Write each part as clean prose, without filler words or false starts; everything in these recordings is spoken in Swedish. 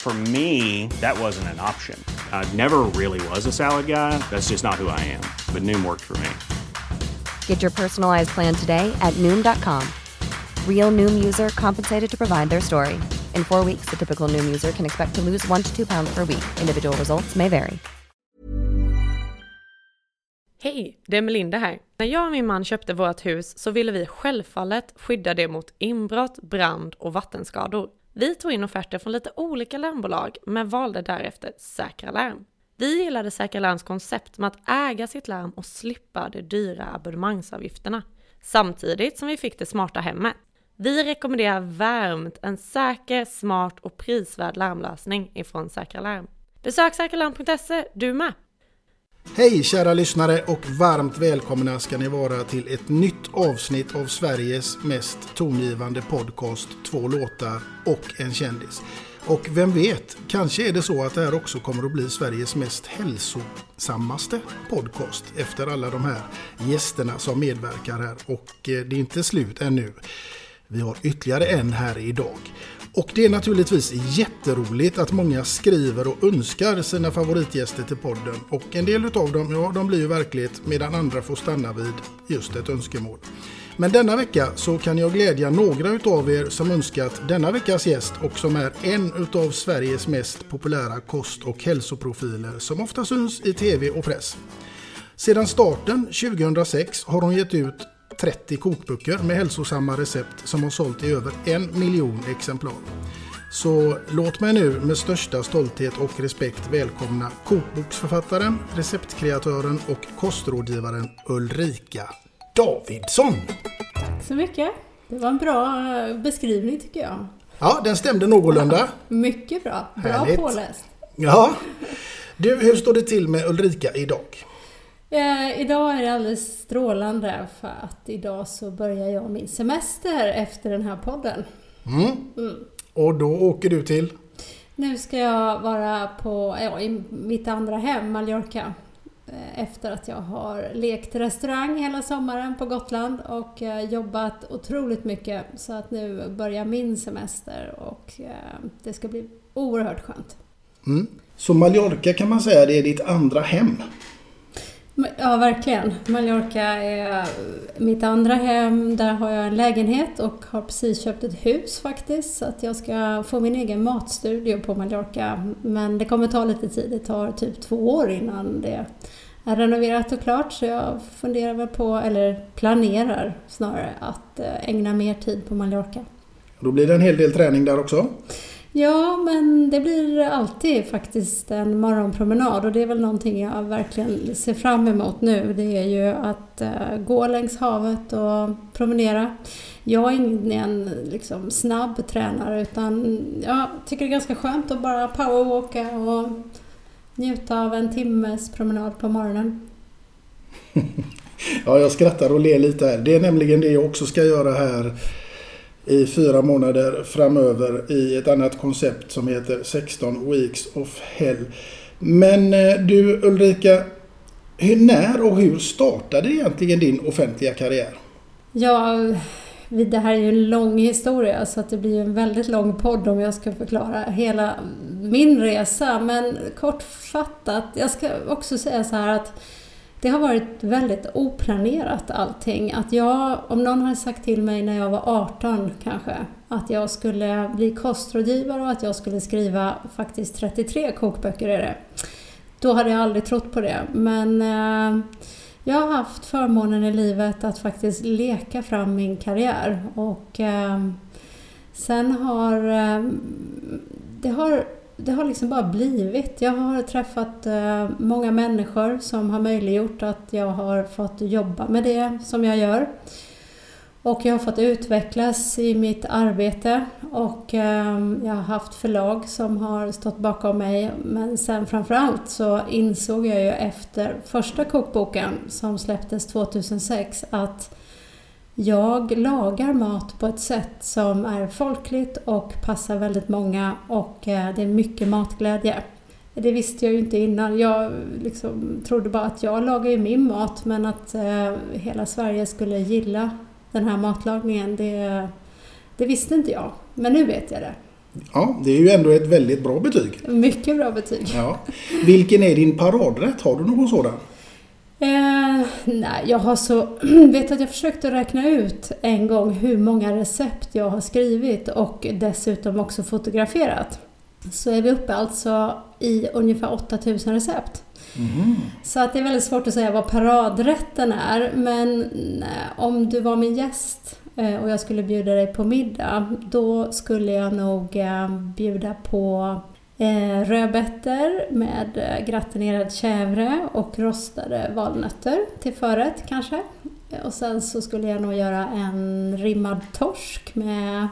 For me, that wasn't an option. I never really was a salad guy. That's just not who I am. But Noom worked for me. Get your personalized plan today at Noom.com. Real Noom user compensated to provide their story. In 4 weeks, the typical Noom user can expect to lose 1 to 2 pounds per week. Individual results may vary. Hej, det är Melinda här. När jag och min man köpte vårt hus så ville vi självfallet skydda det mot inbrott, brand och vattenskador. Vi tog in offerter från lite olika larmbolag men valde därefter Säkerlarm. Vi gillade Säkerlarms koncept med att äga sitt larm och slippa de dyra abonnemangsavgifterna. Samtidigt som vi fick det smarta hemmet. Vi rekommenderar varmt en säker, smart och prisvärd larmlösning ifrån Säkerlarm. Besök säkerlarm.se, du med! Hej kära lyssnare och varmt välkomna ska ni vara till ett nytt avsnitt av Sveriges mest tongivande podcast, Två låtar och en kändis. Och vem vet, kanske är det så att det här också kommer att bli Sveriges mest hälsosammaste podcast efter alla de här gästerna som medverkar här. Och det är inte slut ännu. Vi har ytterligare en här idag. Och det är naturligtvis jätteroligt att många skriver och önskar sina favoritgäster till podden. Och en del av dem, ja, de blir ju verklighet medan andra får stanna vid just ett önskemål. Men denna vecka så kan jag glädja några utav er som önskat denna veckas gäst och som är en utav Sveriges mest populära kost- och hälsoprofiler som ofta syns i tv och press. Sedan starten 2006 har hon gett ut 30 kokböcker med hälsosamma recept som har sålt i över 1 miljon exemplar. Så låt mig nu med största stolthet och respekt välkomna kokboksförfattaren, receptkreatören och kostrådgivaren Ulrika Davidsson. Tack så mycket. Det var en bra beskrivning tycker jag. Ja, den stämde någorlunda. Mycket bra. Bra härligt. Påläst. Ja. Du, hur står det till med Ulrika idag? Idag är det alldeles strålande för att idag så börjar jag min semester efter den här podden. Mm. Och då åker du till? Nu ska jag vara på i mitt andra hem, Mallorca. Efter att jag har lekt restaurang hela sommaren på Gotland och jobbat otroligt mycket. Så att nu börjar min semester och det ska bli oerhört skönt. Mm. Så Mallorca kan man säga det är ditt andra hem? Ja, verkligen. Mallorca är mitt andra hem. Där har jag en lägenhet och har precis köpt ett hus faktiskt. Så att jag ska få min egen matstudio på Mallorca. Men det kommer ta lite tid. Det tar typ 2 år innan det är renoverat och klart. Så jag funderar väl på, eller planerar snarare, att ägna mer tid på Mallorca. Då blir det en hel del träning där också. Ja, men det blir alltid faktiskt en morgonpromenad och det är väl någonting jag verkligen ser fram emot nu. Det är ju att gå längs havet och promenera. Jag är ingen liksom snabb tränare utan jag tycker det är ganska skönt att bara powerwalka och njuta av en timmes promenad på morgonen. Ja, jag skrattar och ler lite här. Det är nämligen det jag också ska göra här i 4 månader framöver i ett annat koncept som heter 16 Weeks of Hell. Men du Ulrika, när och hur startade egentligen din offentliga karriär? Ja, det här är ju en lång historia så att det blir ju en väldigt lång podd om jag ska förklara hela min resa. Men kortfattat, jag ska också säga så här att det har varit väldigt oplanerat allting. Att jag, om någon hade sagt till mig när jag var 18 kanske, att jag skulle bli kostrådgivare och att jag skulle skriva faktiskt 33 kokböcker är det. Då hade jag aldrig trott på det. Men jag har haft förmånen i livet att faktiskt leka fram min karriär. Och sen har det har liksom bara blivit. Jag har träffat många människor som har möjliggjort att jag har fått jobba med det som jag gör. Och jag har fått utvecklas i mitt arbete och jag har haft förlag som har stått bakom mig. Men sen framförallt så insåg jag ju efter första kokboken som släpptes 2006 att jag lagar mat på ett sätt som är folkligt och passar väldigt många och det är mycket matglädje. Det visste jag ju inte innan. Jag liksom trodde bara att jag lagar ju min mat men att hela Sverige skulle gilla den här matlagningen, det visste inte jag. Men nu vet jag det. Ja, det är ju ändå ett väldigt bra betyg. Mycket bra betyg. Ja. Vilken är din paradrätt? Har du någon sådan? Nej, jag har så... vet att jag försökte räkna ut en gång hur många recept jag har skrivit och dessutom också fotograferat. Så är vi uppe alltså i ungefär 8000 recept. Mm. Så att det är väldigt svårt att säga vad paradrätten är. Men om du var min gäst och jag skulle bjuda dig på middag, då skulle jag nog bjuda på rödbetor med gratinerad kävre och rostade valnötter till förrätt kanske. Och sen så skulle jag nog göra en rimmad torsk med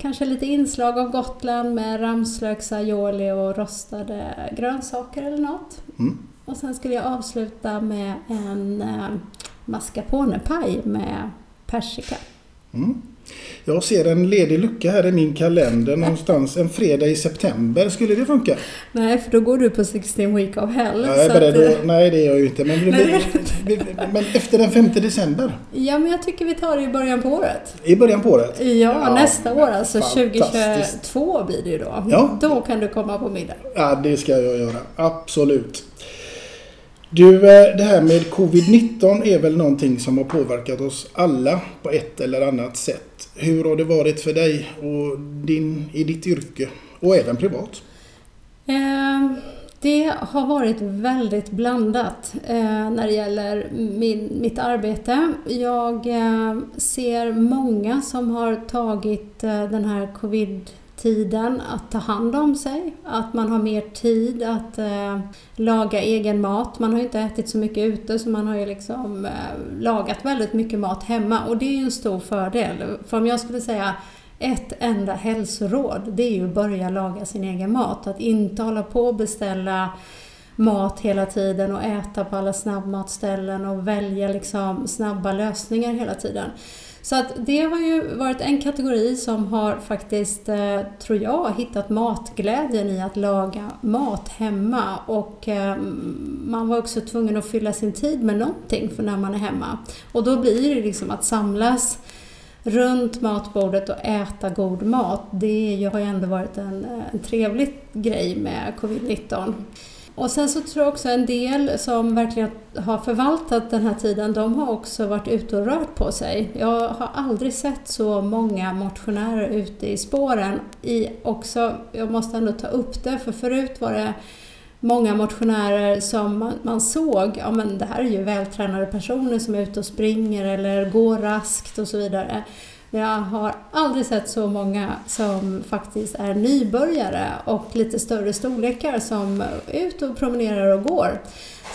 kanske lite inslag av Gotland med ramslök, aioli och rostade grönsaker eller något. Mm. Och sen skulle jag avsluta med en mascarponepaj med persika. Mm. Jag ser en ledig lucka här i min kalender någonstans en fredag i september. Skulle det funka? Nej, för då går du på 16 Week of Hell. Nej, nej, det är jag ju inte. Men efter den 5 december? Ja, men jag tycker vi tar det i början på året. I början på året? Ja, nästa år alltså. 2022 blir det ju då. Ja. Då kan du komma på middag. Ja, det ska jag göra. Absolut. Du, det här med covid-19 är väl någonting som har påverkat oss alla på ett eller annat sätt. Hur har det varit för dig och i ditt yrke och även privat? Det har varit väldigt blandat när det gäller mitt arbete. Jag ser många som har tagit den här covid-tiden att ta hand om sig, att man har mer tid att laga egen mat. Man har ju inte ätit så mycket ute så man har ju liksom lagat väldigt mycket mat hemma och det är ju en stor fördel. För om jag skulle säga ett enda hälsoråd, det är ju att börja laga sin egen mat. Att inte hålla på och beställa mat hela tiden och äta på alla snabbmatställen och välja liksom snabba lösningar hela tiden. Så att det har ju varit en kategori som har faktiskt, tror jag, hittat matglädjen i att laga mat hemma. Och man var också tvungen att fylla sin tid med någonting för när man är hemma. Och då blir det liksom att samlas runt matbordet och äta god mat. Det har ju ändå varit en trevlig grej med covid-19. Och sen så tror jag också en del som verkligen har förvaltat den här tiden, de har också varit ute och rört på sig. Jag har aldrig sett så många motionärer ute i spåren. Jag måste ändå ta upp det, för förut var det många motionärer som man såg, ja men det här är ju vältränade personer som är ute och springer eller går raskt och så vidare. Jag har aldrig sett så många som faktiskt är nybörjare och lite större storlekar som är ute och promenerar och går.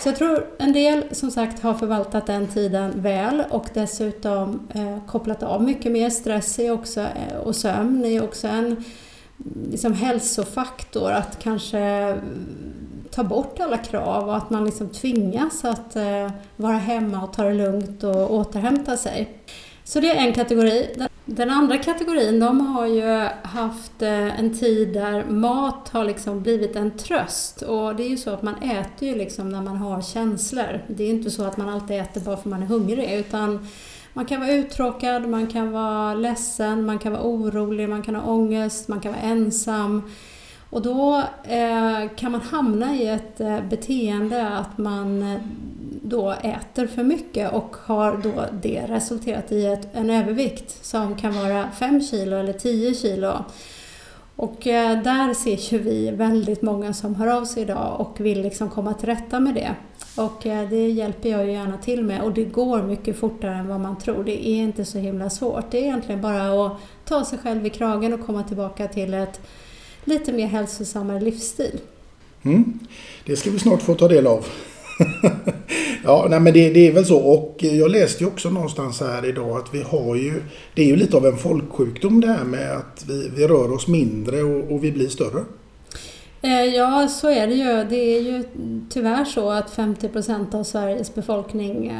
Så jag tror en del som sagt har förvaltat den tiden väl och dessutom kopplat av mycket mer. Stress är också, och sömn är också en liksom hälsofaktor, att kanske ta bort alla krav och att man liksom tvingas att vara hemma och ta det lugnt och återhämta sig. Så det är en kategori. Den andra kategorin, de har ju haft en tid där mat har liksom blivit en tröst. Och det är ju så att man äter ju liksom när man har känslor. Det är ju inte så att man alltid äter bara för att man är hungrig, utan man kan vara uttråkad, man kan vara ledsen, man kan vara orolig, man kan ha ångest, man kan vara ensam. Och då kan man hamna i ett beteende att man då äter för mycket och har då det resulterat i en övervikt som kan vara 5 kilo eller 10 kilo. Och där ser ju vi väldigt många som hör av sig idag och vill liksom komma till rätta med det. Och det hjälper jag ju gärna till med, och det går mycket fortare än vad man tror. Det är inte så himla svårt. Det är egentligen bara att ta sig själv i kragen och komma tillbaka till ett lite mer hälsosammare livsstil. Mm. Det ska vi snart få ta del av. Ja, nej, men det är väl så, och jag läste ju också någonstans här idag att vi har ju, det är ju lite av en folksjukdom det här med att vi rör oss mindre och vi blir större. Ja, så är det ju. Det är ju tyvärr så att 50% av Sveriges befolkning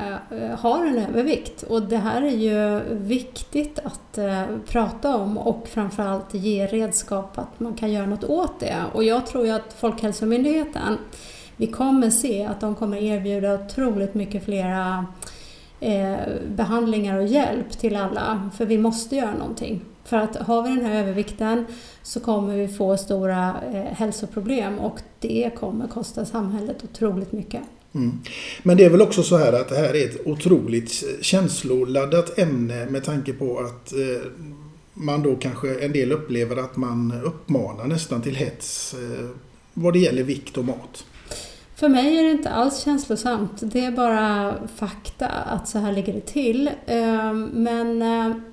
har en övervikt. Och det här är ju viktigt att prata om och framförallt ge redskap att man kan göra något åt det. Och jag tror ju att Folkhälsomyndigheten, vi kommer se att de kommer erbjuda otroligt mycket flera behandlingar och hjälp till alla. För vi måste göra någonting. För att har vi den här övervikten så kommer vi få stora hälsoproblem, och det kommer kosta samhället otroligt mycket. Mm. Men det är väl också så här att det här är ett otroligt känsloladdat ämne med tanke på att man då kanske en del upplever att man uppmanar nästan till hets vad det gäller vikt och mat. För mig är det inte alls känslosamt. Det är bara fakta att så här ligger det till. Men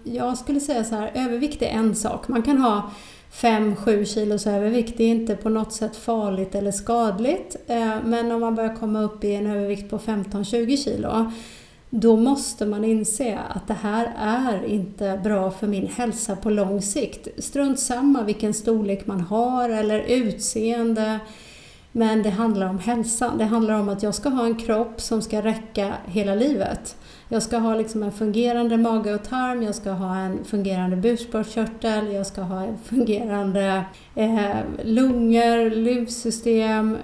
jag skulle säga så här, övervikt är en sak. Man kan ha 5-7 kilos övervikt. Det är inte på något sätt farligt eller skadligt. Men om man börjar komma upp i en övervikt på 15-20 kilo, då måste man inse att det här är inte bra för min hälsa på lång sikt. Strunt samma vilken storlek man har eller utseende. Men det handlar om hälsan. Det handlar om att jag ska ha en kropp som ska räcka hela livet. Jag ska ha liksom en fungerande mage och tarm. Jag ska ha en fungerande bukspottkörtel. Jag ska ha en fungerande lungor, lymfsystem,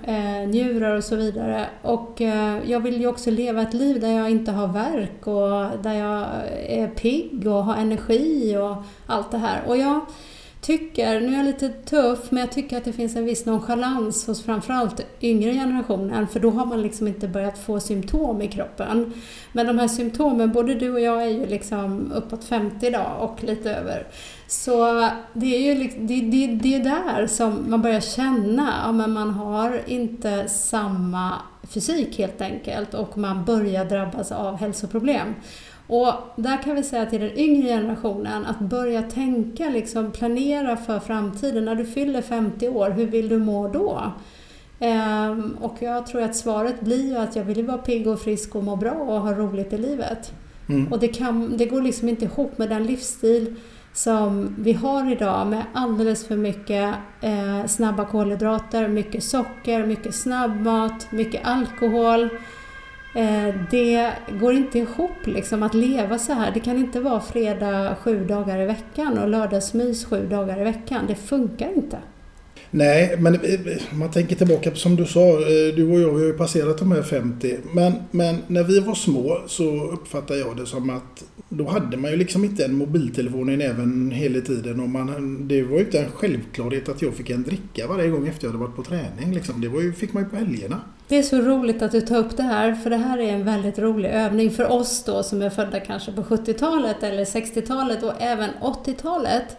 njurar och så vidare. Och jag vill ju också leva ett liv där jag inte har värk och där jag är pigg och har energi och allt det här. Och jag tycker, nu är jag lite tuff, men jag tycker att det finns en viss nonchalans hos framförallt yngre generationen, för då har man liksom inte börjat få symptom i kroppen. Men de här symptomen, både du och jag är ju liksom uppåt 50 idag och lite över. Så det är ju det är där som man börjar känna, ja, men man har inte samma fysik helt enkelt, och man börjar drabbas av hälsoproblem. Och där kan vi säga till den yngre generationen att börja tänka, liksom planera för framtiden. När du fyller 50 år, hur vill du må då? Och jag tror att svaret blir att jag vill vara pigg och frisk och må bra och ha roligt i livet. Mm. Och det går liksom inte ihop med den livsstil som vi har idag med alldeles för mycket snabba kolhydrater, mycket socker, mycket snabbmat, mycket alkohol. Det går inte ihop liksom att leva så här. Det kan inte vara fredag 7 dagar i veckan och lördagsmys 7 dagar i veckan. Det funkar inte. Nej, men man tänker tillbaka som du sa. Du och jag har ju passerat de här 50. Men när vi var små så uppfattade jag det som att då hade man ju liksom inte en mobiltelefon i näven hela tiden. Och det var ju inte en självklarhet att jag fick en dricka varje gång efter jag hade varit på träning. Liksom. Det var ju, fick man ju på helgerna. Det är så roligt att du tar upp det här, för det här är en väldigt rolig övning för oss då som är födda kanske på 70-talet eller 60-talet och även 80-talet.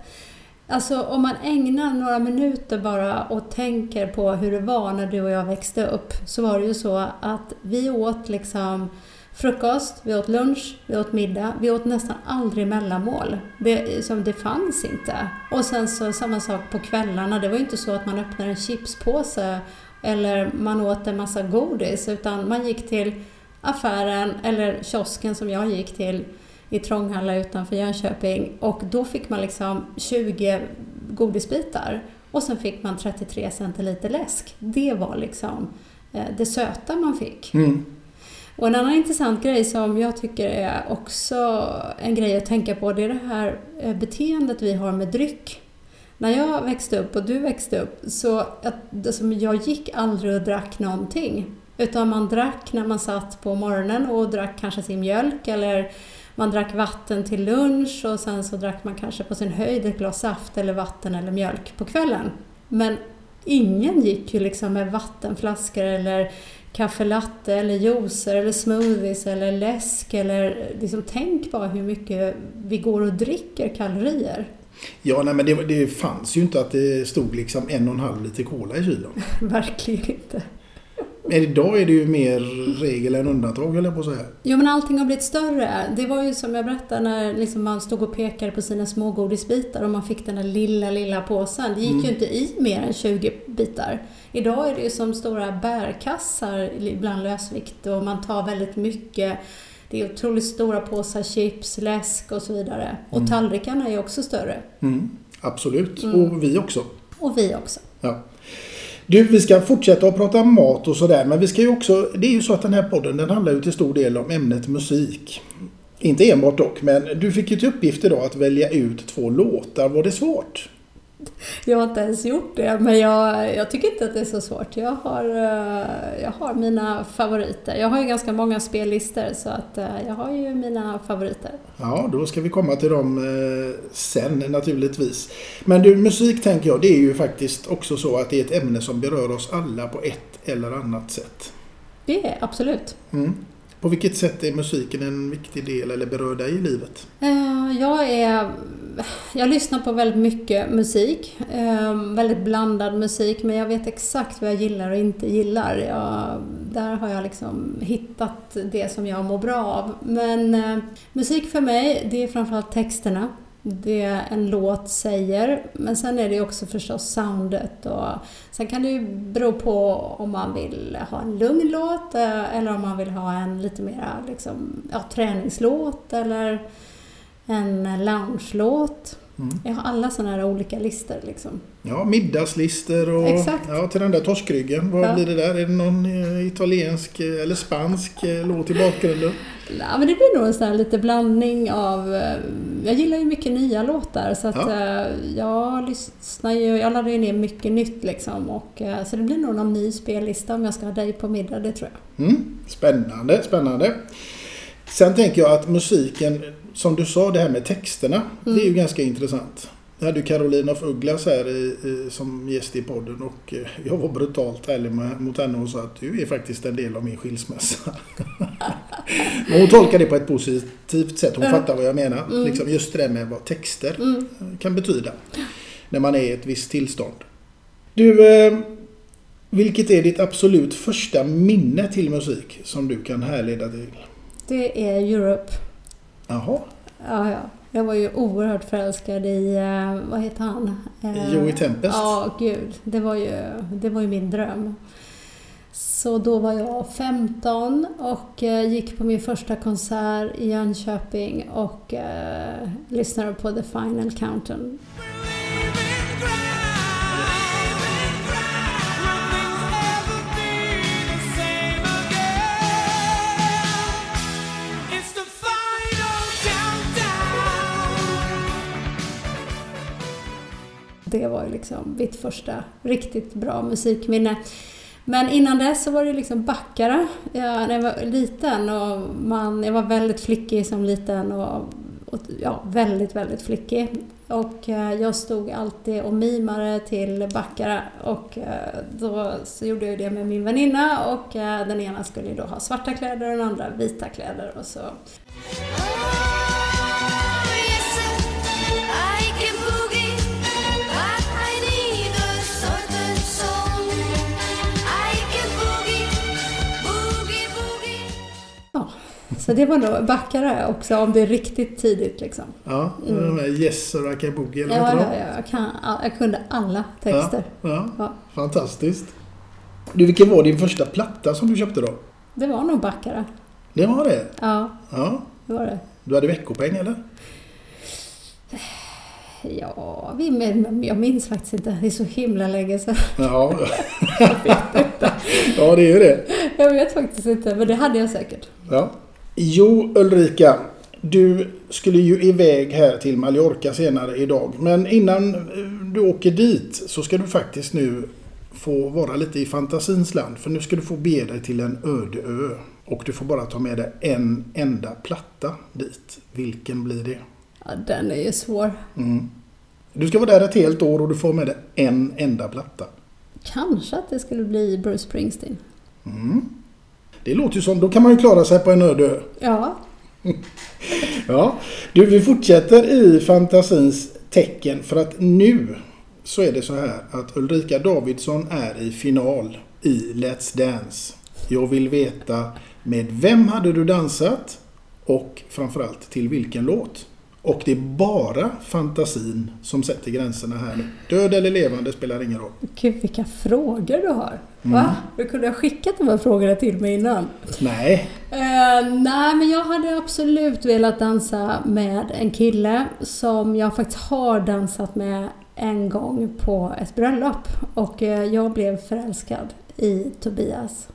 Alltså om man ägnar några minuter bara och tänker på hur det var när du och jag växte upp, så var det ju så att vi åt liksom frukost, vi åt lunch, vi åt middag, vi åt nästan aldrig mellanmål. Det fanns inte. Och sen så samma sak på kvällarna, det var ju inte så att man öppnade en chipspåse eller man åt en massa godis, utan man gick till affären eller kiosken som jag gick till i Trånghalla utanför Jönköping, och då fick man liksom 20 godisbitar Och sen fick man 33 centiliter läsk. Det var liksom det söta man fick. Mm. Och en annan intressant grej som jag tycker är också en grej att tänka på, det är det här beteendet vi har med dryck. När jag växte upp och du växte upp så jag gick aldrig och drack någonting. Utan man drack när man satt på morgonen och drack kanske sin mjölk, eller man drack vatten till lunch och sen så drack man kanske på sin höjd ett glas saft eller vatten eller mjölk på kvällen. Men ingen gick ju liksom med vattenflaskor eller kaffelatte eller juicer eller smoothies eller läsk, eller liksom tänk bara hur mycket vi går och dricker kalorier. Ja, nej, men det fanns ju inte att det stod liksom 1,5 liter cola i kylen. Verkligen inte. Men idag är det ju mer regel än undantag, eller på så här. Jo, men allting har blivit större. Det var ju som jag berättade när liksom man stod och pekade på sina små godisbitar och man fick den där lilla påsen. Det gick ju inte i mer än 20 bitar. Idag är det ju som stora bärkassar bland lösvikt och man tar väldigt mycket. Det är otroligt stora påsar, chips, läsk och så vidare. Och tallrikarna är också större. Mm, absolut. Mm. Och vi också. Ja. Du, vi ska fortsätta att prata mat och sådär, men vi ska ju också, det är ju så att den här podden, den handlar ju till stor del om ämnet musik. Inte enbart dock, men du fick ju till uppgift idag att välja ut 2 låtar. Var det svårt? Jag har inte ens gjort det, men jag tycker inte att det är så svårt. Jag har mina favoriter. Jag har ju ganska många spellistor, så att jag har ju mina favoriter. Ja, då ska vi komma till dem sen naturligtvis. Men du, musik tänker jag, det är ju faktiskt också så att det är ett ämne som berör oss alla på ett eller annat sätt. Det är absolut. Mm. På vilket sätt är musiken en viktig del eller berör dig i livet? Jag lyssnar på väldigt mycket musik, väldigt blandad musik, men jag vet exakt vad jag gillar och inte gillar. Där har jag liksom hittat det som jag mår bra av. Men musik för mig, det är framförallt texterna. Det en låt säger, men sen är det också förstås soundet, och sen kan det ju bero på om man vill ha en lugn låt eller om man vill ha en lite mer liksom, träningslåt eller en lounge-låt. Mm. Jag har alla sådana här olika listor liksom. Ja, middagslistor och till den där torskryggen. Vad blir det där? Är det någon italiensk eller spansk låt i bakgrunden? Nej, men det blir nog en sån här lite blandning av... Jag gillar ju mycket nya låtar, så att jag lyssnar ju... Jag laddar ju ner mycket nytt liksom. Och, så det blir nog någon ny spellista om jag ska ha dig på middag, det tror jag. Mm. Spännande. Sen tänker jag att musiken... Som du sa, det här med texterna, det är ju ganska intressant. Jag hade ju Caroline af Ugglas här som gäst i podden, och jag var brutalt ärlig mot henne och sa att du är faktiskt en del av min skilsmässa. Men hon tolkar det på ett positivt sätt, hon fattar vad jag menar. Mm. Liksom just det med vad texter kan betyda när man är i ett visst tillstånd. Du, vilket är ditt absolut första minne till musik som du kan härleda till? Det är Europe. Jaha. Ja. Jag var ju oerhört förälskad i, vad heter han? Joey Tempest. Ja, gud. Det var ju min dröm. Så då var jag 15 och gick på min första konsert i Jönköping och lyssnade på The Final Countdown. Det var ju liksom mitt första riktigt bra musikminne. Men innan det så var det liksom Backara. När jag var liten och jag var väldigt flickig som liten och väldigt, väldigt flickig. Och jag stod alltid och mimade till Backara, och då så gjorde jag det med min väninna, och den ena skulle då ha svarta kläder och den andra vita kläder och så... Så det var nog Backara också, om det är riktigt tidigt liksom. Ja, de här Yes och Rakaboogie eller något. Jag kunde alla texter. Ja. Fantastiskt. Du, vilken var din första platta som du köpte då? Det var nog Backara. Det var det? Ja, det var det. Du hade veckopeng eller? Ja, jag minns faktiskt inte. Det är så himla länge sedan. Ja. Ja, det är ju det. Jag vet faktiskt inte, men det hade jag säkert. Ja. Jo, Ulrika, du skulle ju iväg här till Mallorca senare idag. Men innan du åker dit så ska du faktiskt nu få vara lite i fantasins land. För nu ska du få bege dig till en öde ö. Och du får bara ta med dig en enda platta dit. Vilken blir det? Ja, den är ju svår. Mm. Du ska vara där ett helt år och du får med dig en enda platta. Kanske att det skulle bli Bruce Springsteen. Mm. Det låter ju som, då kan man ju klara sig på en öde ö. Ja. Ja. Du, vi fortsätter i fantasins tecken för att nu så är det så här att Ulrika Davidsson är i final i Let's Dance. Jag vill veta, med vem hade du dansat och framförallt till vilken låt? Och det är bara fantasin som sätter gränserna här nu. Död eller levande spelar ingen roll. Gud, vilka frågor du har. Va? Mm. Du kunde ha skickat de här frågorna till mig innan. Nej. Nej, men jag hade absolut velat dansa med en kille som jag faktiskt har dansat med en gång på ett bröllop. Och jag blev förälskad i Tobias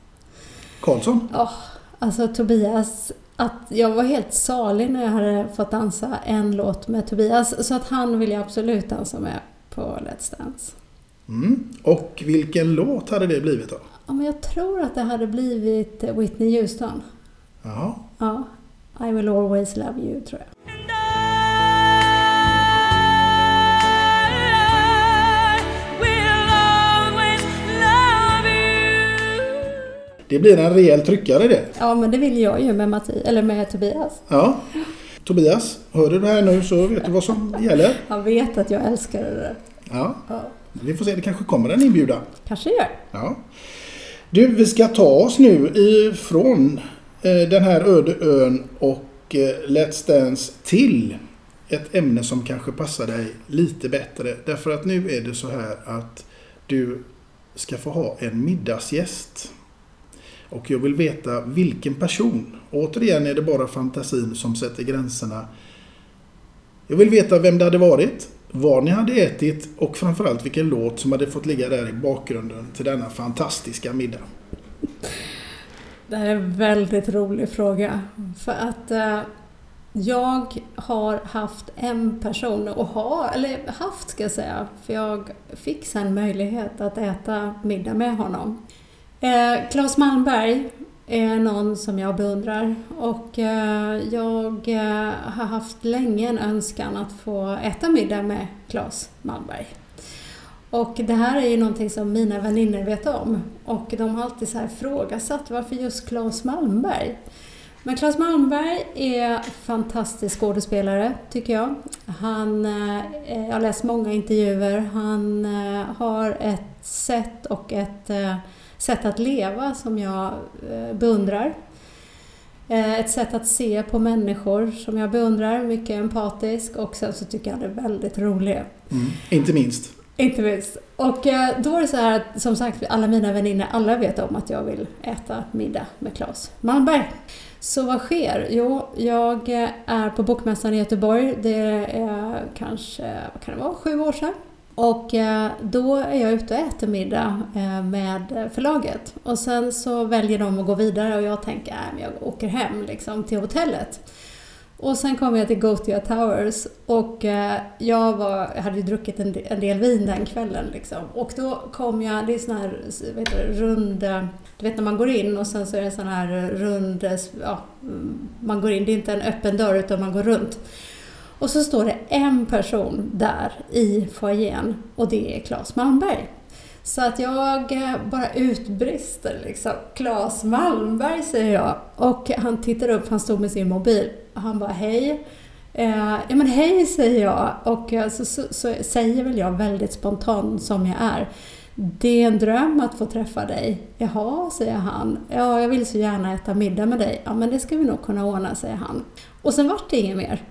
Karlsson? Ja, alltså Tobias. Att jag var helt salig när jag hade fått dansa en låt med Tobias. Så att han ville jag absolut dansa med på Let's Dance. Mm. Och vilken låt hade det blivit då? Ja, men jag tror att det hade blivit Whitney Houston. Jaha. Ja, I Will Always Love You tror jag. Det blir en rejäl tryckare det. Ja, men det vill jag ju med med Tobias. Ja. Tobias, hör du det här nu så vet du vad som gäller. Han vet att jag älskar det. Ja. Ja. Vi får se, det kanske kommer en inbjudan. Kanske gör. Ja. Du, vi ska ta oss nu ifrån den här öde ön och Let's Dance till ett ämne som kanske passar dig lite bättre. Därför att nu är det så här att du ska få ha en middagsgäst. Och jag vill veta vilken person. Återigen är det bara fantasin som sätter gränserna. Jag vill veta vem det hade varit, vad ni hade ätit och framförallt vilken låt som hade fått ligga där i bakgrunden till denna fantastiska middag. Det här är en väldigt rolig fråga. För att jag har haft en person och haft, för jag fick sen möjlighet att äta middag med honom. Claes Malmberg är någon som jag beundrar och jag har haft länge en önskan att få äta middag med Claes Malmberg. Och det här är ju någonting som mina vänner vet om och de har alltid så här frågasatt varför just Claes Malmberg. Men Claes Malmberg är fantastisk skådespelare tycker jag. Jag har läst många intervjuer, han har ett sätt och ett sätt att leva som jag beundrar. Ett sätt att se på människor som jag beundrar. Mycket empatisk. Och sen så tycker jag det är väldigt roligt. Mm, inte minst. Inte minst. Och då är det så här att som sagt alla mina vänner, alla vet om att jag vill äta middag med Claes Malmberg. Så vad sker? Jo, jag är på bokmässan i Göteborg. Det är kanske, 7 år sedan. Och då är jag ute och äter middag med förlaget. Och sen så väljer de att gå vidare och jag tänker att jag åker hem liksom, till hotellet. Och sen kom jag till Gothia Towers och jag hade ju druckit en del vin den kvällen. Liksom. Och då kom jag, det är sån här rund, du vet när man går in och sen så är det sån här rund, ja, man går in, det är inte en öppen dörr utan man går runt. Och så står det en person där i foajén och det är Claes Malmberg. Så att jag bara utbrister liksom. Claes Malmberg säger jag. Och han tittar upp, han stod med sin mobil. Och han bara hej. Ja men hej säger jag. Och så säger väl jag väldigt spontan som jag är. Det är en dröm att få träffa dig. Jaha, säger han. Ja, jag vill så gärna äta middag med dig. Ja men det ska vi nog kunna ordna, säger han. Och sen vart det inget mer.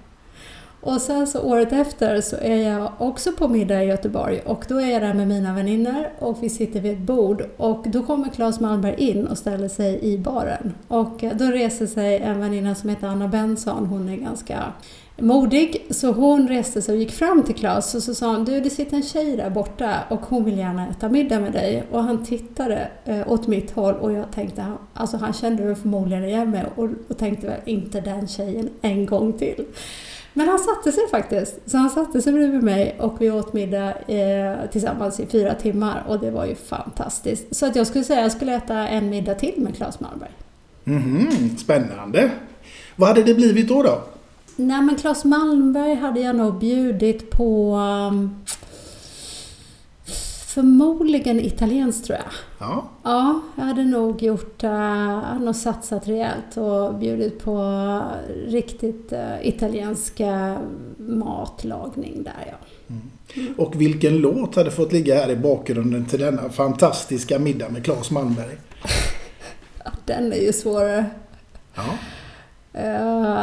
Och sen så året efter så är jag också på middag i Göteborg och då är jag där med mina vänner och vi sitter vid ett bord och då kommer Claes Malmberg in och ställer sig i baren. Och då reser sig en väninna som heter Anna Benson, hon är ganska modig, så hon reste sig och gick fram till Claes och så sa hon, du, det sitter en tjej där borta och hon vill gärna äta middag med dig. Och han tittade åt mitt håll och jag tänkte, alltså han kände mig förmodligen igen mig och tänkte väl inte den tjejen en gång till. Men han satte sig faktiskt, så han satte sig bredvid mig och vi åt middag tillsammans i 4 timmar och det var ju fantastiskt. Så att jag skulle säga att jag skulle äta en middag till med Claes Malmberg. Mm-hmm, spännande. Vad hade det blivit då? Nej, men Claes Malmberg hade jag nog bjudit på förmodligen italienskt, tror jag. Ja. Ja, jag hade nog gjort, hade nog satsat rejält och bjudit på riktigt italienska matlagning där, ja. Mm. Och vilken låt hade fått ligga här i bakgrunden till denna fantastiska middag med Claes Malmberg? Den är ju svårare. Ja.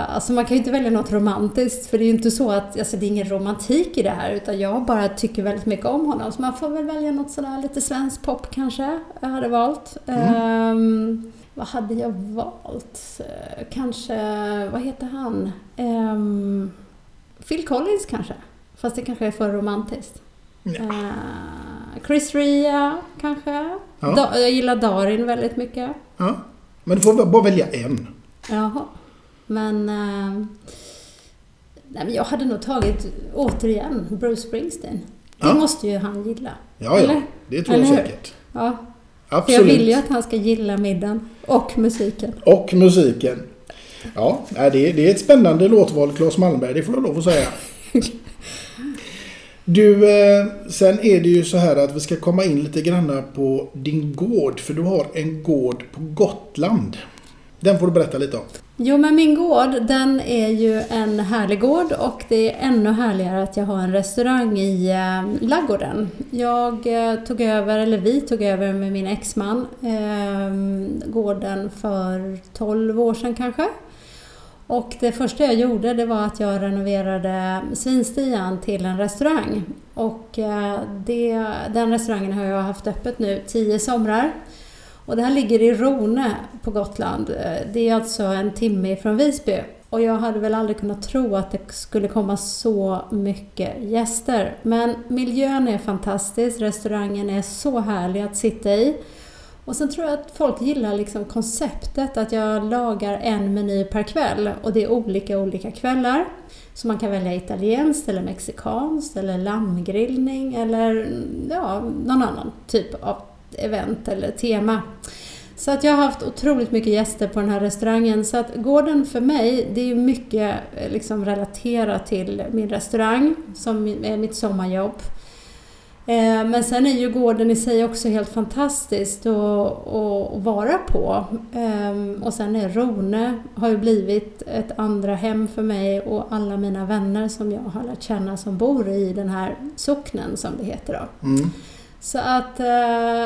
Alltså man kan ju inte välja något romantiskt, för det är ju inte så att, alltså det är ingen romantik i det här, utan jag bara tycker väldigt mycket om honom, så man får väl välja något sådär lite svensk pop kanske, jag hade valt. Vad hade jag valt? Kanske, vad heter han? Phil Collins kanske, fast det kanske är för romantiskt. Ja. Chris Ria kanske. Ja. Jag gillar Darin väldigt mycket. Ja. Men du får bara välja en. Jaha. Men nej, men jag hade nog tagit återigen Bruce Springsteen. Det måste ju han gilla. Ja, eller? Ja, det tror jag säkert. Ja. Absolut. För jag vill ju att han ska gilla middagen och musiken. Och musiken. Ja, det är ett spännande låtval, Claes Malmberg, det får jag lov att säga. Du, sen är det ju så här att vi ska komma in lite grann på din gård, för du har en gård på Gotland. Den får du berätta lite om. Jo, men min gård, den är ju en härlig gård och det är ännu härligare att jag har en restaurang i ladugården. Vi tog över med min exman gården för 12 år sedan kanske. Och det första jag gjorde, det var att jag renoverade svinstian till en restaurang. Och den restaurangen har jag haft öppet nu 10 somrar. Och det här ligger i Rone på Gotland. Det är alltså 1 timme från Visby. Och jag hade väl aldrig kunnat tro att det skulle komma så mycket gäster. Men miljön är fantastisk. Restaurangen är så härlig att sitta i. Och sen tror jag att folk gillar liksom konceptet att jag lagar en meny per kväll. Och det är olika kvällar. Så man kan välja italienskt eller mexikanskt eller lammgrillning eller någon annan typ av event eller tema. Så att jag har haft otroligt mycket gäster på den här restaurangen. Så att gården för mig, det är mycket liksom relaterat till min restaurang som är mitt sommarjobb. Men sen är ju gården i sig också helt fantastiskt att vara på. Och sen är Rone har ju blivit ett andra hem för mig och alla mina vänner som jag har lärt känna som bor i den här socknen som det heter då. Mm. Så att,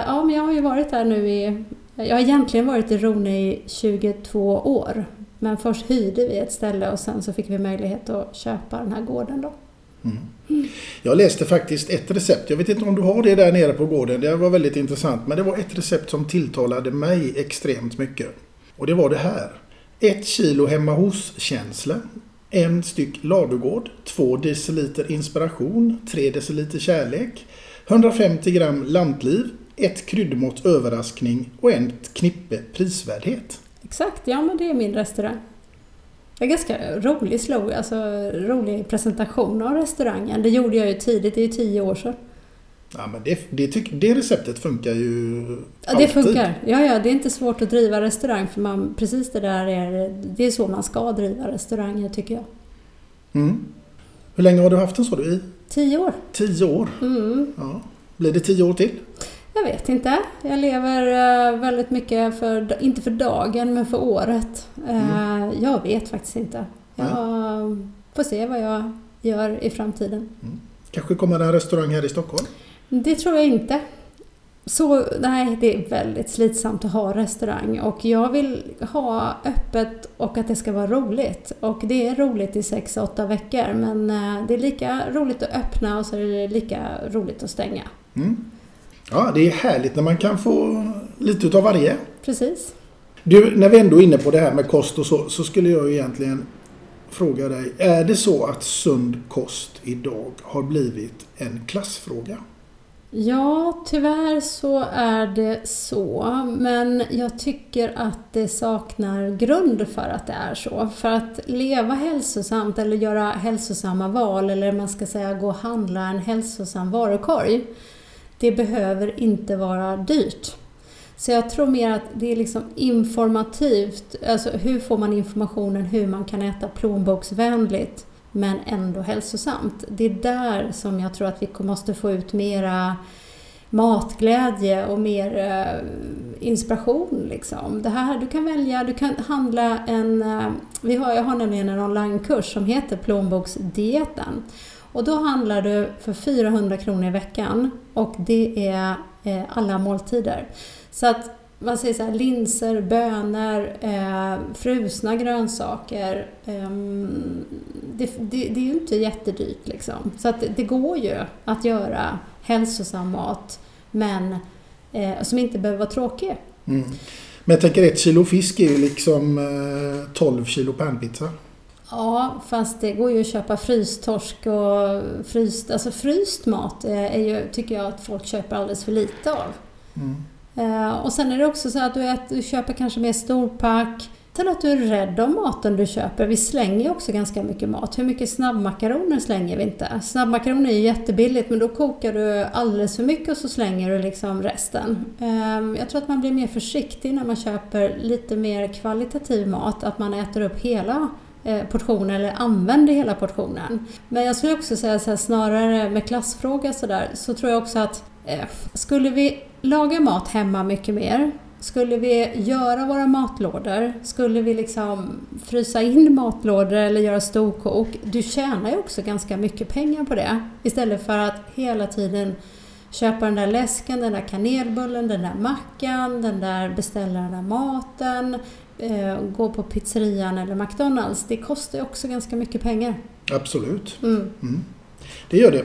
ja, men jag har ju varit där nu jag har egentligen varit i Rone i 22 år. Men först hyrde vi ett ställe och sen så fick vi möjlighet att köpa den här gården då. Mm. Jag läste faktiskt ett recept. Jag vet inte om du har det där nere på gården. Det var väldigt intressant. Men det var ett recept som tilltalade mig extremt mycket. Och det var det här. 1 kilo hemma hos-känsla. 1 styck ladugård. 2 deciliter inspiration. 3 deciliter kärlek. 150 gram lantliv, 1 kryddmått överraskning och 1 knippe prisvärdhet. Exakt, ja, men det är min restaurang. Det är ganska rolig slogan, alltså rolig presentation av restaurangen. Det gjorde jag ju tidigt, det är ju 10 år sedan. Ja, men det receptet funkar ju alltid. Det funkar, ja, det är inte svårt att driva restaurang för precis det där det är så man ska driva restauranger, tycker jag. Mm. Hur länge har du haft den så i? 10 år. 10 år? Mm. Ja. Blir det 10 år till? Jag vet inte. Jag lever väldigt mycket för, inte för dagen, men för året. Mm. Jag vet faktiskt inte. Jag får se vad jag gör i framtiden. Mm. Kanske kommer det en restaurang här i Stockholm? Det tror jag inte. Så nej, det är väldigt slitsamt att ha restaurang och jag vill ha öppet och att det ska vara roligt. Och det är roligt i 6-8 veckor, men det är lika roligt att öppna och så är det lika roligt att stänga. Mm. Ja, det är härligt när man kan få lite utav varje. Precis. Du, när vi ändå är inne på det här med kost och så skulle jag egentligen fråga dig, är det så att sund kost idag har blivit en klassfråga? Ja, tyvärr så är det så, men jag tycker att det saknar grund för att det är så. För att leva hälsosamt eller göra hälsosamma val, eller man ska säga gå och handla en hälsosam varukorg, det behöver inte vara dyrt. Så jag tror mer att det är liksom informativt, alltså hur får man informationen hur man kan äta plånboksvänligt men ändå hälsosamt. Det är där som jag tror att vi måste få ut mera matglädje och mer inspiration. Liksom. Det här, du kan välja, du kan handla jag har nämligen en onlinekurs som heter plånboksdieten. Och då handlar du för 400 kronor i veckan och det är alla måltider. Så att man säger så här, linser, bönor, frusna grönsaker. Det är ju inte jättedyrt liksom. Så att det går ju att göra hälsosam mat men som inte behöver vara tråkig. Mm. Men jag tänker 1 kilo fisk är ju liksom 12 kilo pärnpizza. Ja, fast det går ju att köpa frystorsk och fryst mat tycker jag att folk köper alldeles för lite av. Mm. Och sen är det också så att du köper kanske mer storpack. Sen att du är rädd om maten du köper. Vi slänger ju också ganska mycket mat. Hur mycket snabbmakaroner slänger vi inte? Snabbmakaroner är ju jättebilligt men då kokar du alldeles för mycket och så slänger du liksom resten. Jag tror att man blir mer försiktig när man köper lite mer kvalitativ mat. Att man äter upp hela portionen eller använder hela portionen. Men jag skulle också säga så här, snarare med klassfråga sådär, så tror jag också att skulle vi laga mat hemma mycket mer, skulle vi göra våra matlådor, skulle vi liksom frysa in matlådor eller göra storkok, du tjänar ju också ganska mycket pengar på det istället för att hela tiden köpa den där läsken, den där kanelbullen, den där mackan, den där beställa den där maten, gå på pizzerian eller McDonalds. Det kostar ju också ganska mycket pengar. Absolut. Mm. Mm. Det gör det.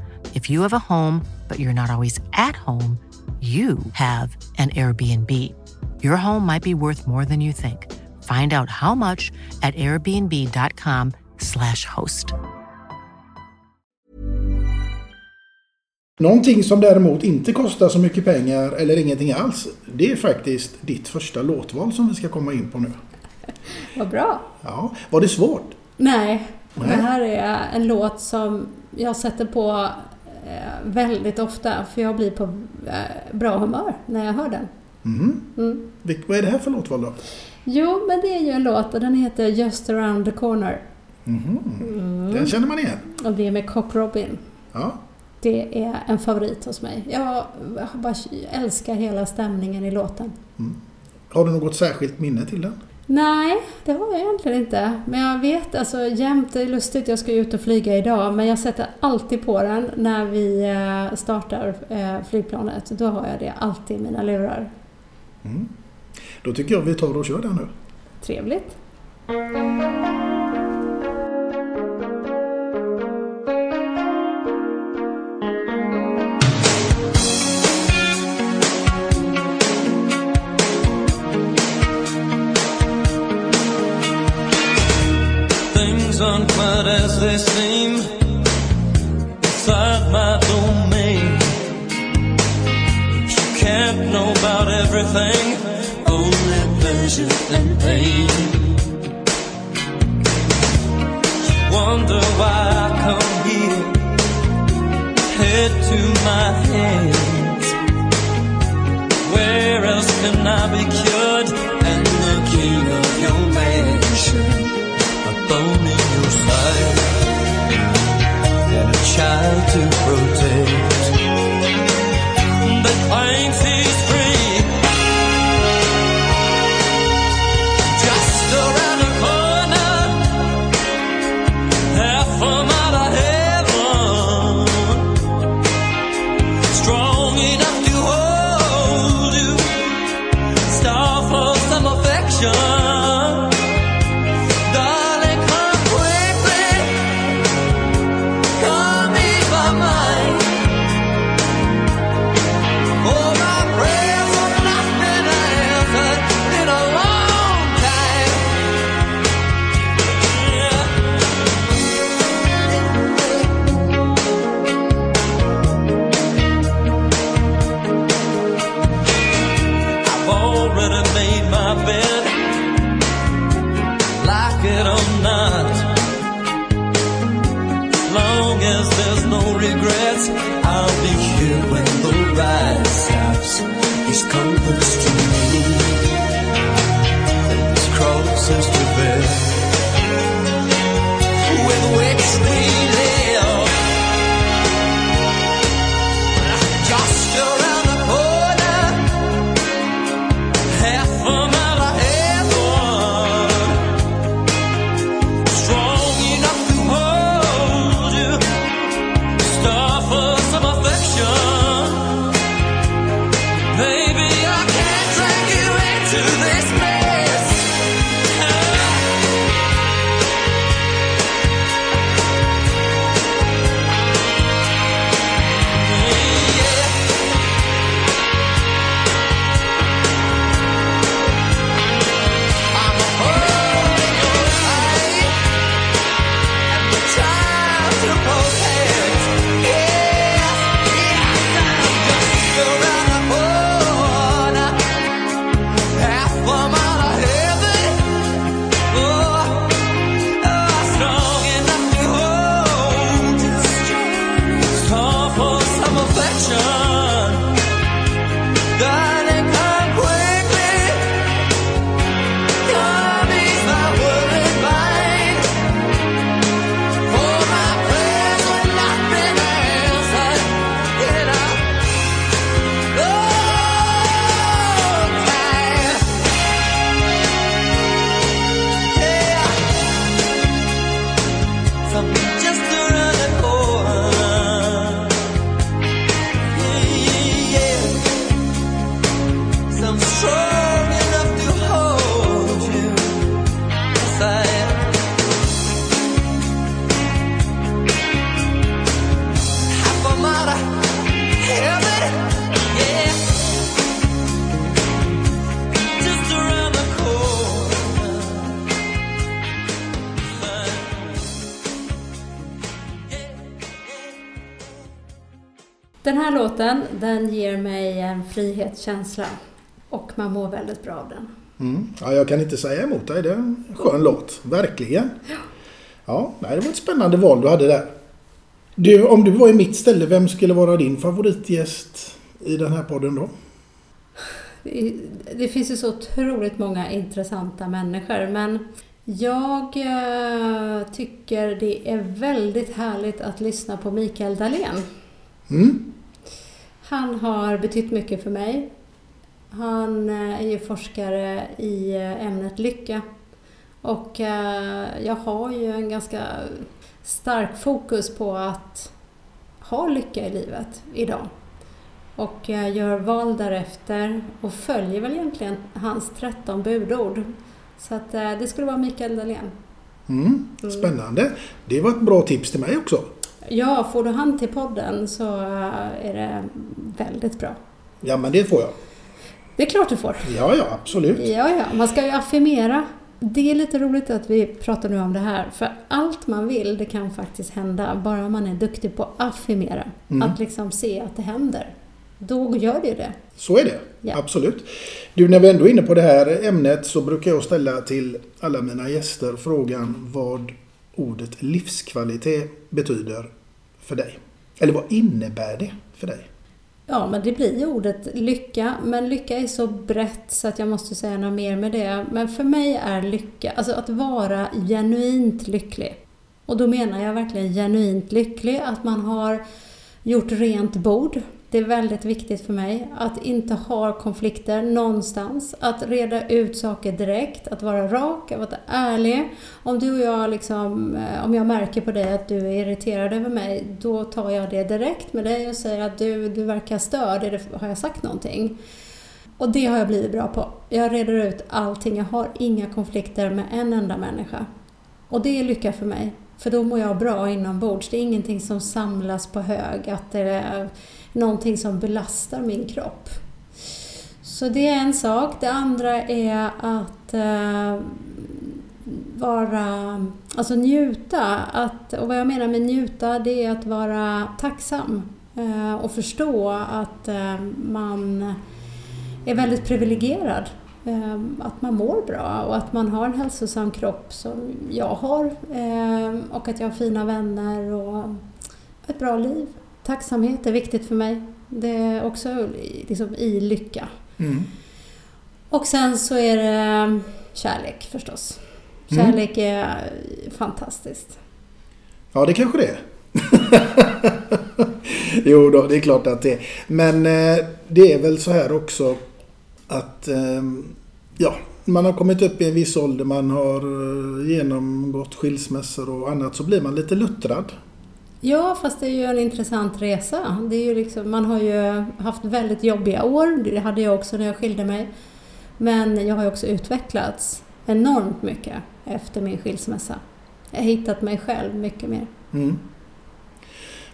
If you have a home, but you're not always at home, you have an Airbnb. Your home might be worth more than you think. Find out how much at airbnb.com /host. Någonting som däremot inte kostar så mycket pengar eller ingenting alls, det är faktiskt ditt första låtval som vi ska komma in på nu. Vad bra. Ja, var det svårt? Nej. Det här är en låt som jag sätter på väldigt ofta, för jag blir på bra humör när jag hör den. Mm. Vad är det här för låtval då? Jo, men det är ju en låt och den heter Just Around the Corner. Mm. Den känner man igen. Och det är med Cock Robin. Ja. Det är en favorit hos mig. Jag bara älskar hela stämningen i låten. Mm. Har du något särskilt minne till den? Nej, det har jag egentligen inte. Men jag vet, alltså jämt, det är lustigt, jag ska ut och flyga idag. Men jag sätter alltid på den när vi startar flygplanet. Då har jag det alltid i mina lurar. Mm. Då tycker jag vi tar och kör den nu. Trevligt. Things aren't quite as they seem, inside my domain. You can't know about everything, only pleasure and pain. You wonder why I come here, head to my hands. Where else can I be cured? And the king of your mansion, a bone in your side, and a child to protect. But Quince is free, just around the corner, half a mile of heaven, strong enough to hold you, star for some affection. Baby, I can't drag you into this mess. Den här låten, den ger mig en frihetskänsla och man mår väldigt bra av den. Mm. Ja, jag kan inte säga emot dig, det är en skön låt, verkligen. Ja, det var ett spännande val du hade där. Du, om du var i mitt ställe, vem skulle vara din favoritgäst i den här podden då? Det finns ju så otroligt många intressanta människor, men jag tycker det är väldigt härligt att lyssna på Mikael Dahlén. Mm. Han har betytt mycket för mig. Han är ju forskare i ämnet lycka och jag har ju en ganska stark fokus på att ha lycka i livet idag och gör val därefter och följer väl egentligen hans 13 budord. Så att det skulle vara Mikael Dahlén. Mm, spännande. Det var ett bra tips till mig också. Ja, får du hand till podden så är det väldigt bra. Ja, men det får jag. Det är klart du får. Ja, ja, absolut. Ja, ja. Man ska ju affirmera. Det är lite roligt att vi pratar nu om det här. För allt man vill, det kan faktiskt hända. Bara man är duktig på att affirmera. Mm. Att liksom se att det händer. Då gör det ju det. Så är det, ja. Absolut. Du, när vi ändå är inne på det här ämnet så brukar jag ställa till alla mina gäster frågan vad ordet livskvalitet betyder för dig. Eller vad innebär det för dig? Ja, men det blir ju ordet lycka. Men lycka är så brett så att jag måste säga något mer med det. Men för mig är lycka, alltså att vara genuint lycklig. Och då menar jag verkligen genuint lycklig. Att man har gjort rent bord. Det är väldigt viktigt för mig. Att inte ha konflikter någonstans. Att reda ut saker direkt. Att vara rak, att vara ärlig. Om du och jag liksom, om jag märker på dig att du är irriterad över mig. Då tar jag det direkt med dig och säger att du verkar störd. Har jag sagt någonting? Och det har jag blivit bra på. Jag reder ut allting. Jag har inga konflikter med en enda människa. Och det är lycka för mig. För då mår jag bra inombords. Det är ingenting som samlas på hög. Att det är någonting som belastar min kropp. Så det är en sak. Det andra är att vara, alltså njuta. Och vad jag menar med njuta, det är att vara tacksam. Och förstå att man är väldigt privilegierad. Att man mår bra och att man har en hälsosam kropp som jag har. Och att jag har fina vänner och ett bra liv. Tacksamhet är viktigt för mig. Det är också liksom i lycka. Mm. Och sen så är det kärlek förstås. Kärlek är fantastiskt. Ja, det kanske det är. Jo då, det är klart att det är. Men det är väl så här också att ja, man har kommit upp i en viss ålder, man har genomgått skilsmässor och annat, så blir man lite luttrad. Ja, fast det är ju en intressant resa. Det är ju liksom, man har ju haft väldigt jobbiga år. Det hade jag också när jag skilde mig. Men jag har ju också utvecklats enormt mycket efter min skilsmässa. Jag har hittat mig själv mycket mer. Mm.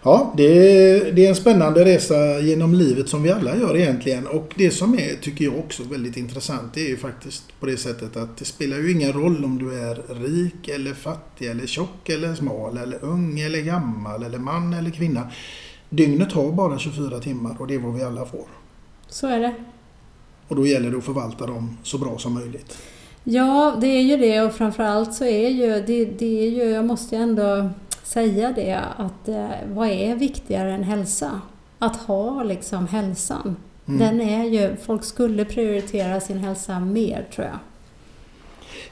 Ja, det är en spännande resa genom livet som vi alla gör egentligen. Och det som är, tycker jag också, väldigt intressant, det är ju faktiskt på det sättet att det spelar ju ingen roll om du är rik eller fattig eller tjock eller smal eller ung eller gammal eller man eller kvinna. Dygnet har bara 24 timmar och det är vad vi alla får. Så är det. Och då gäller det att förvalta dem så bra som möjligt. Ja, det är ju det, och framförallt så är ju det är ju, jag måste ändå säga det, att vad är viktigare än hälsa? Att ha liksom hälsan. Mm. Den är ju, folk skulle prioritera sin hälsa mer, tror jag.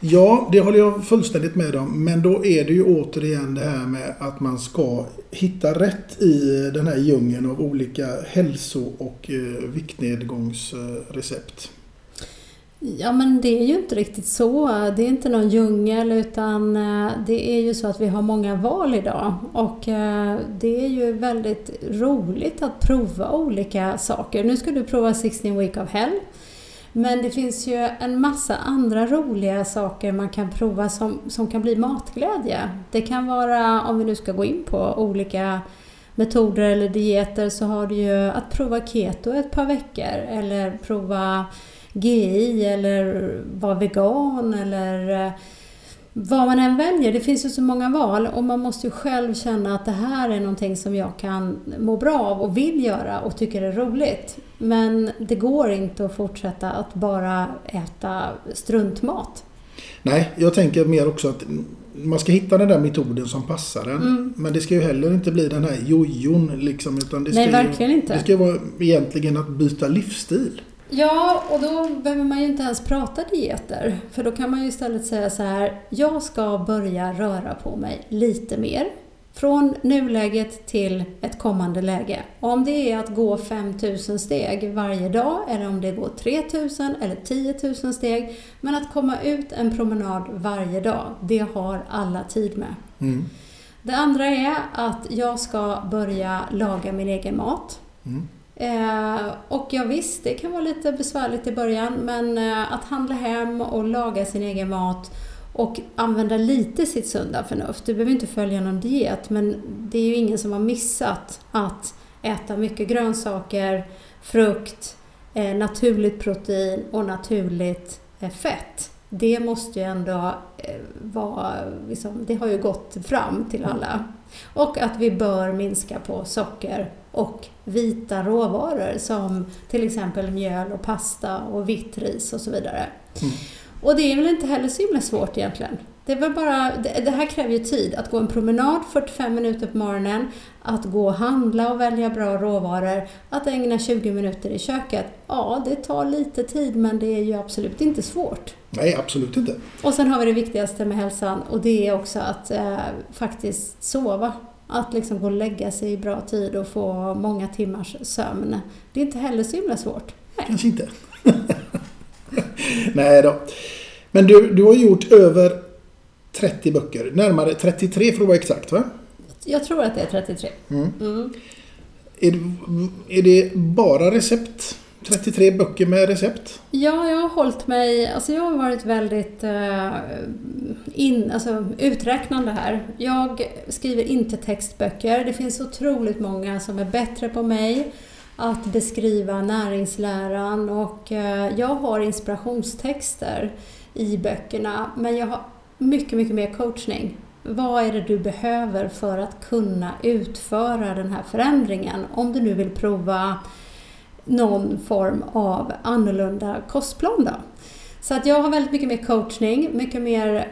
Ja, det håller jag fullständigt med om. Men då är det ju återigen det här med att man ska hitta rätt i den här djungeln av olika hälso- och viktnedgångsrecept. Ja, men det är ju inte riktigt så. Det är inte någon djungel, utan det är ju så att vi har många val idag. Och det är ju väldigt roligt att prova olika saker. Nu ska du prova 16 Weeks of Hell. Men det finns ju en massa andra roliga saker man kan prova som kan bli matglädje. Det kan vara, om vi nu ska gå in på olika metoder eller dieter, så har du ju att prova keto ett par veckor. Eller prova GI eller vara vegan eller vad man än väljer, det finns ju så många val och man måste ju själv känna att det här är någonting som jag kan må bra av och vill göra och tycker är roligt. Men det går inte att fortsätta att bara äta struntmat. Nej, jag tänker mer också att man ska hitta den där metoden som passar en. Mm. Men det ska ju heller inte bli den här jojon liksom. Utan det ska Nej, verkligen inte. Det ska vara egentligen att byta livsstil. Ja, och då behöver man ju inte ens prata dieter. För då kan man ju istället säga så här: jag ska börja röra på mig lite mer. Från nuläget till ett kommande läge. Om det är att gå 5000 steg varje dag eller om det går 3000 eller 10 000 steg. Men att komma ut en promenad varje dag, det har alla tid med. Mm. Det andra är att jag ska börja laga min egen mat. Mm. Och jag visst, det kan vara lite besvärligt i början, men att handla hem och laga sin egen mat och använda lite sitt sunda förnuft. Du behöver inte följa någon diet, men det är ju ingen som har missat att äta mycket grönsaker, frukt, naturligt protein och naturligt fett. Det måste ju ändå vara, liksom, det har ju gått fram till alla. Och att vi bör minska på socker och vita råvaror som till exempel mjöl och pasta och vitt ris och så vidare. Mm. Och det är väl inte heller så himla svårt egentligen. Det är väl bara, det här kräver ju tid. Att gå en promenad 45 minuter på morgonen. Att gå och handla och välja bra råvaror. Att ägna 20 minuter i köket. Ja, det tar lite tid, men det är ju absolut inte svårt. Nej, absolut inte. Och sen har vi det viktigaste med hälsan. Och det är också att faktiskt sova. Att liksom gå och lägga sig i bra tid och få många timmars sömn. Det är inte heller så himla svårt. Nej. Kanske inte. Nej då. Men du har gjort över 30 böcker. Närmare 33 för att vara exakt, va? Jag tror att det är 33. Mm. Mm. Är det bara recept? 33 böcker med recept? Ja, jag har hållit mig... Alltså jag har varit väldigt uträknande här. Jag skriver inte textböcker. Det finns otroligt många som är bättre på mig att beskriva näringsläran, och jag har inspirationstexter i böckerna, men jag har mycket, mycket mer coachning. Vad är det du behöver för att kunna utföra den här förändringen? Om du nu vill prova någon form av annorlunda kostplan då. Så att jag har väldigt mycket mer coachning, mycket mer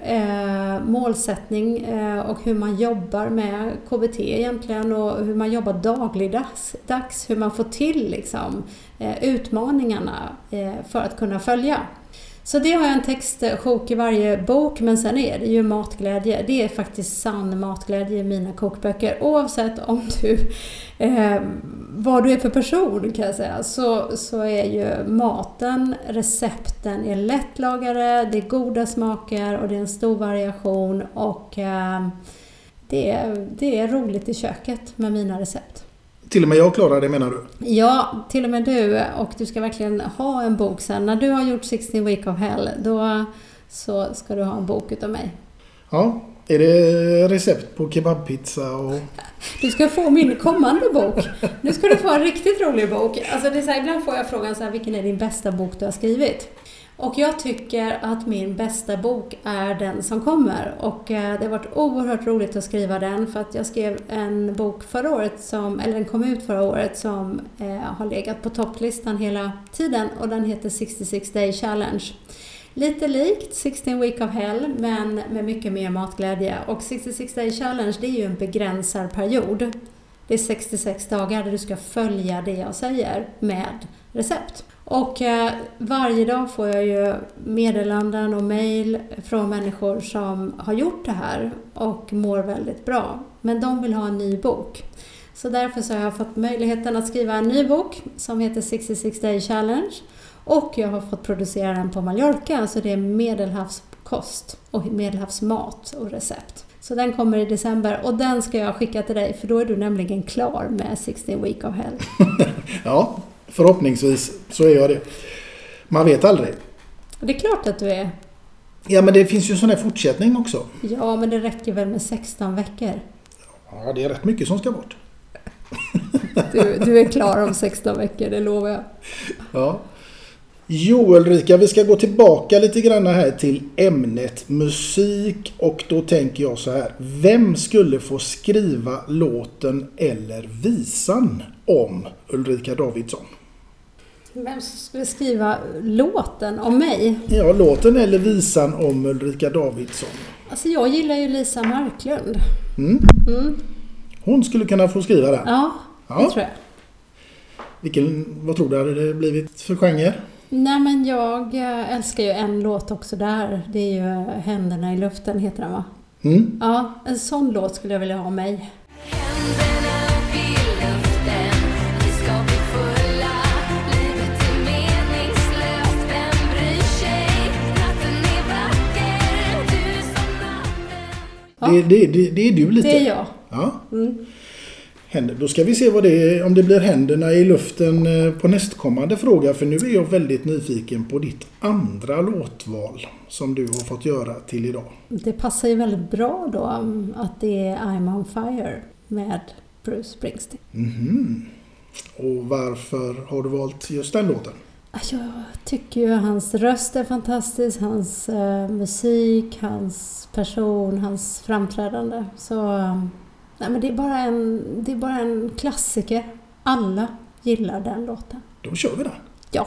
målsättning och hur man jobbar med KBT egentligen, och hur man jobbar dagligdags, hur man får till liksom, utmaningarna för att kunna följa. Så det har jag en textsjok i varje bok, men sen är det ju matglädje. Det är faktiskt sann matglädje i mina kokböcker. Oavsett om vad du är för person kan jag säga, så är ju maten, recepten är lättlagare, det är goda smaker och det är en stor variation, och det är roligt i köket med mina recept. Till och med jag klarar det, menar du? Ja, till och med du. Och du ska verkligen ha en bok sen. När du har gjort 16 Weeks of Hell, då så ska du ha en bok utav mig. Ja, är det recept på kebabpizza och... Du ska få min kommande bok. Nu ska du få en riktigt rolig bok. Alltså det är så här, ibland får jag frågan så här: vilken är din bästa bok du har skrivit? Och jag tycker att min bästa bok är den som kommer. Och det har varit oerhört roligt att skriva den. För att jag skrev en bok förra året, den kom ut förra året, som har legat på topplistan hela tiden. Och den heter 66 Day Challenge. Lite likt 16 Weeks of Hell, men med mycket mer matglädje. Och 66 Day Challenge, det är ju en begränsad period. Det är 66 dagar där du ska följa det jag säger med recept. Och varje dag får jag ju meddelanden och mejl från människor som har gjort det här och mår väldigt bra. Men de vill ha en ny bok. Så därför så har jag fått möjligheten att skriva en ny bok som heter 66 Day Challenge. Och jag har fått producera den på Mallorca, så det är medelhavskost och medelhavsmat och recept. Så den kommer i december, och den ska jag skicka till dig, för då är du nämligen klar med 16 Weeks of Hell. Ja. Förhoppningsvis så är jag det. Man vet aldrig. Det är klart att du är. Ja, men det finns ju en sån här fortsättning också. Ja, men det räcker väl med 16 veckor. Ja, det är rätt mycket som ska bort. Du är klar om 16 veckor, det lovar jag. Ja. Jo, Ulrika, vi ska gå tillbaka lite grann här till ämnet musik, och då tänker jag så här. Vem skulle få skriva låten eller visan om Ulrika Davidsson? Vem skulle skriva låten om mig? Ja, låten eller visan om Ulrika Davidsson. Alltså jag gillar ju Lisa Marklund. Mm. Hon skulle kunna få skriva den? Ja, det tror jag. Vad tror du hade det blivit för genre? Nej, men jag älskar ju en låt också där. Det är ju Händerna i luften heter den, va? Mm. Ja, en sån låt skulle jag vilja ha mig. Det är du lite. Det är jag. Ja. Mm. Då ska vi se vad det är, om det blir händerna i luften på nästkommande fråga. För nu är jag väldigt nyfiken på ditt andra låtval som du har fått göra till idag. Det passar ju väldigt bra då att det är I'm on fire med Bruce Springsteen. Mm-hmm. Och varför har du valt just den låten? Jag tycker ju hans röst är fantastisk, hans musik, hans person, hans framträdande. Så... Nej, men det är bara en klassiker. Alla gillar den låten. Då kör vi den. Ja.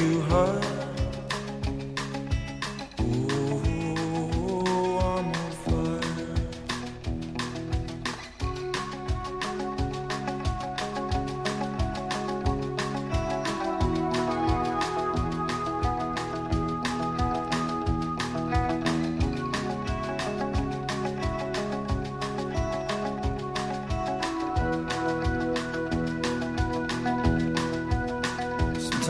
you high.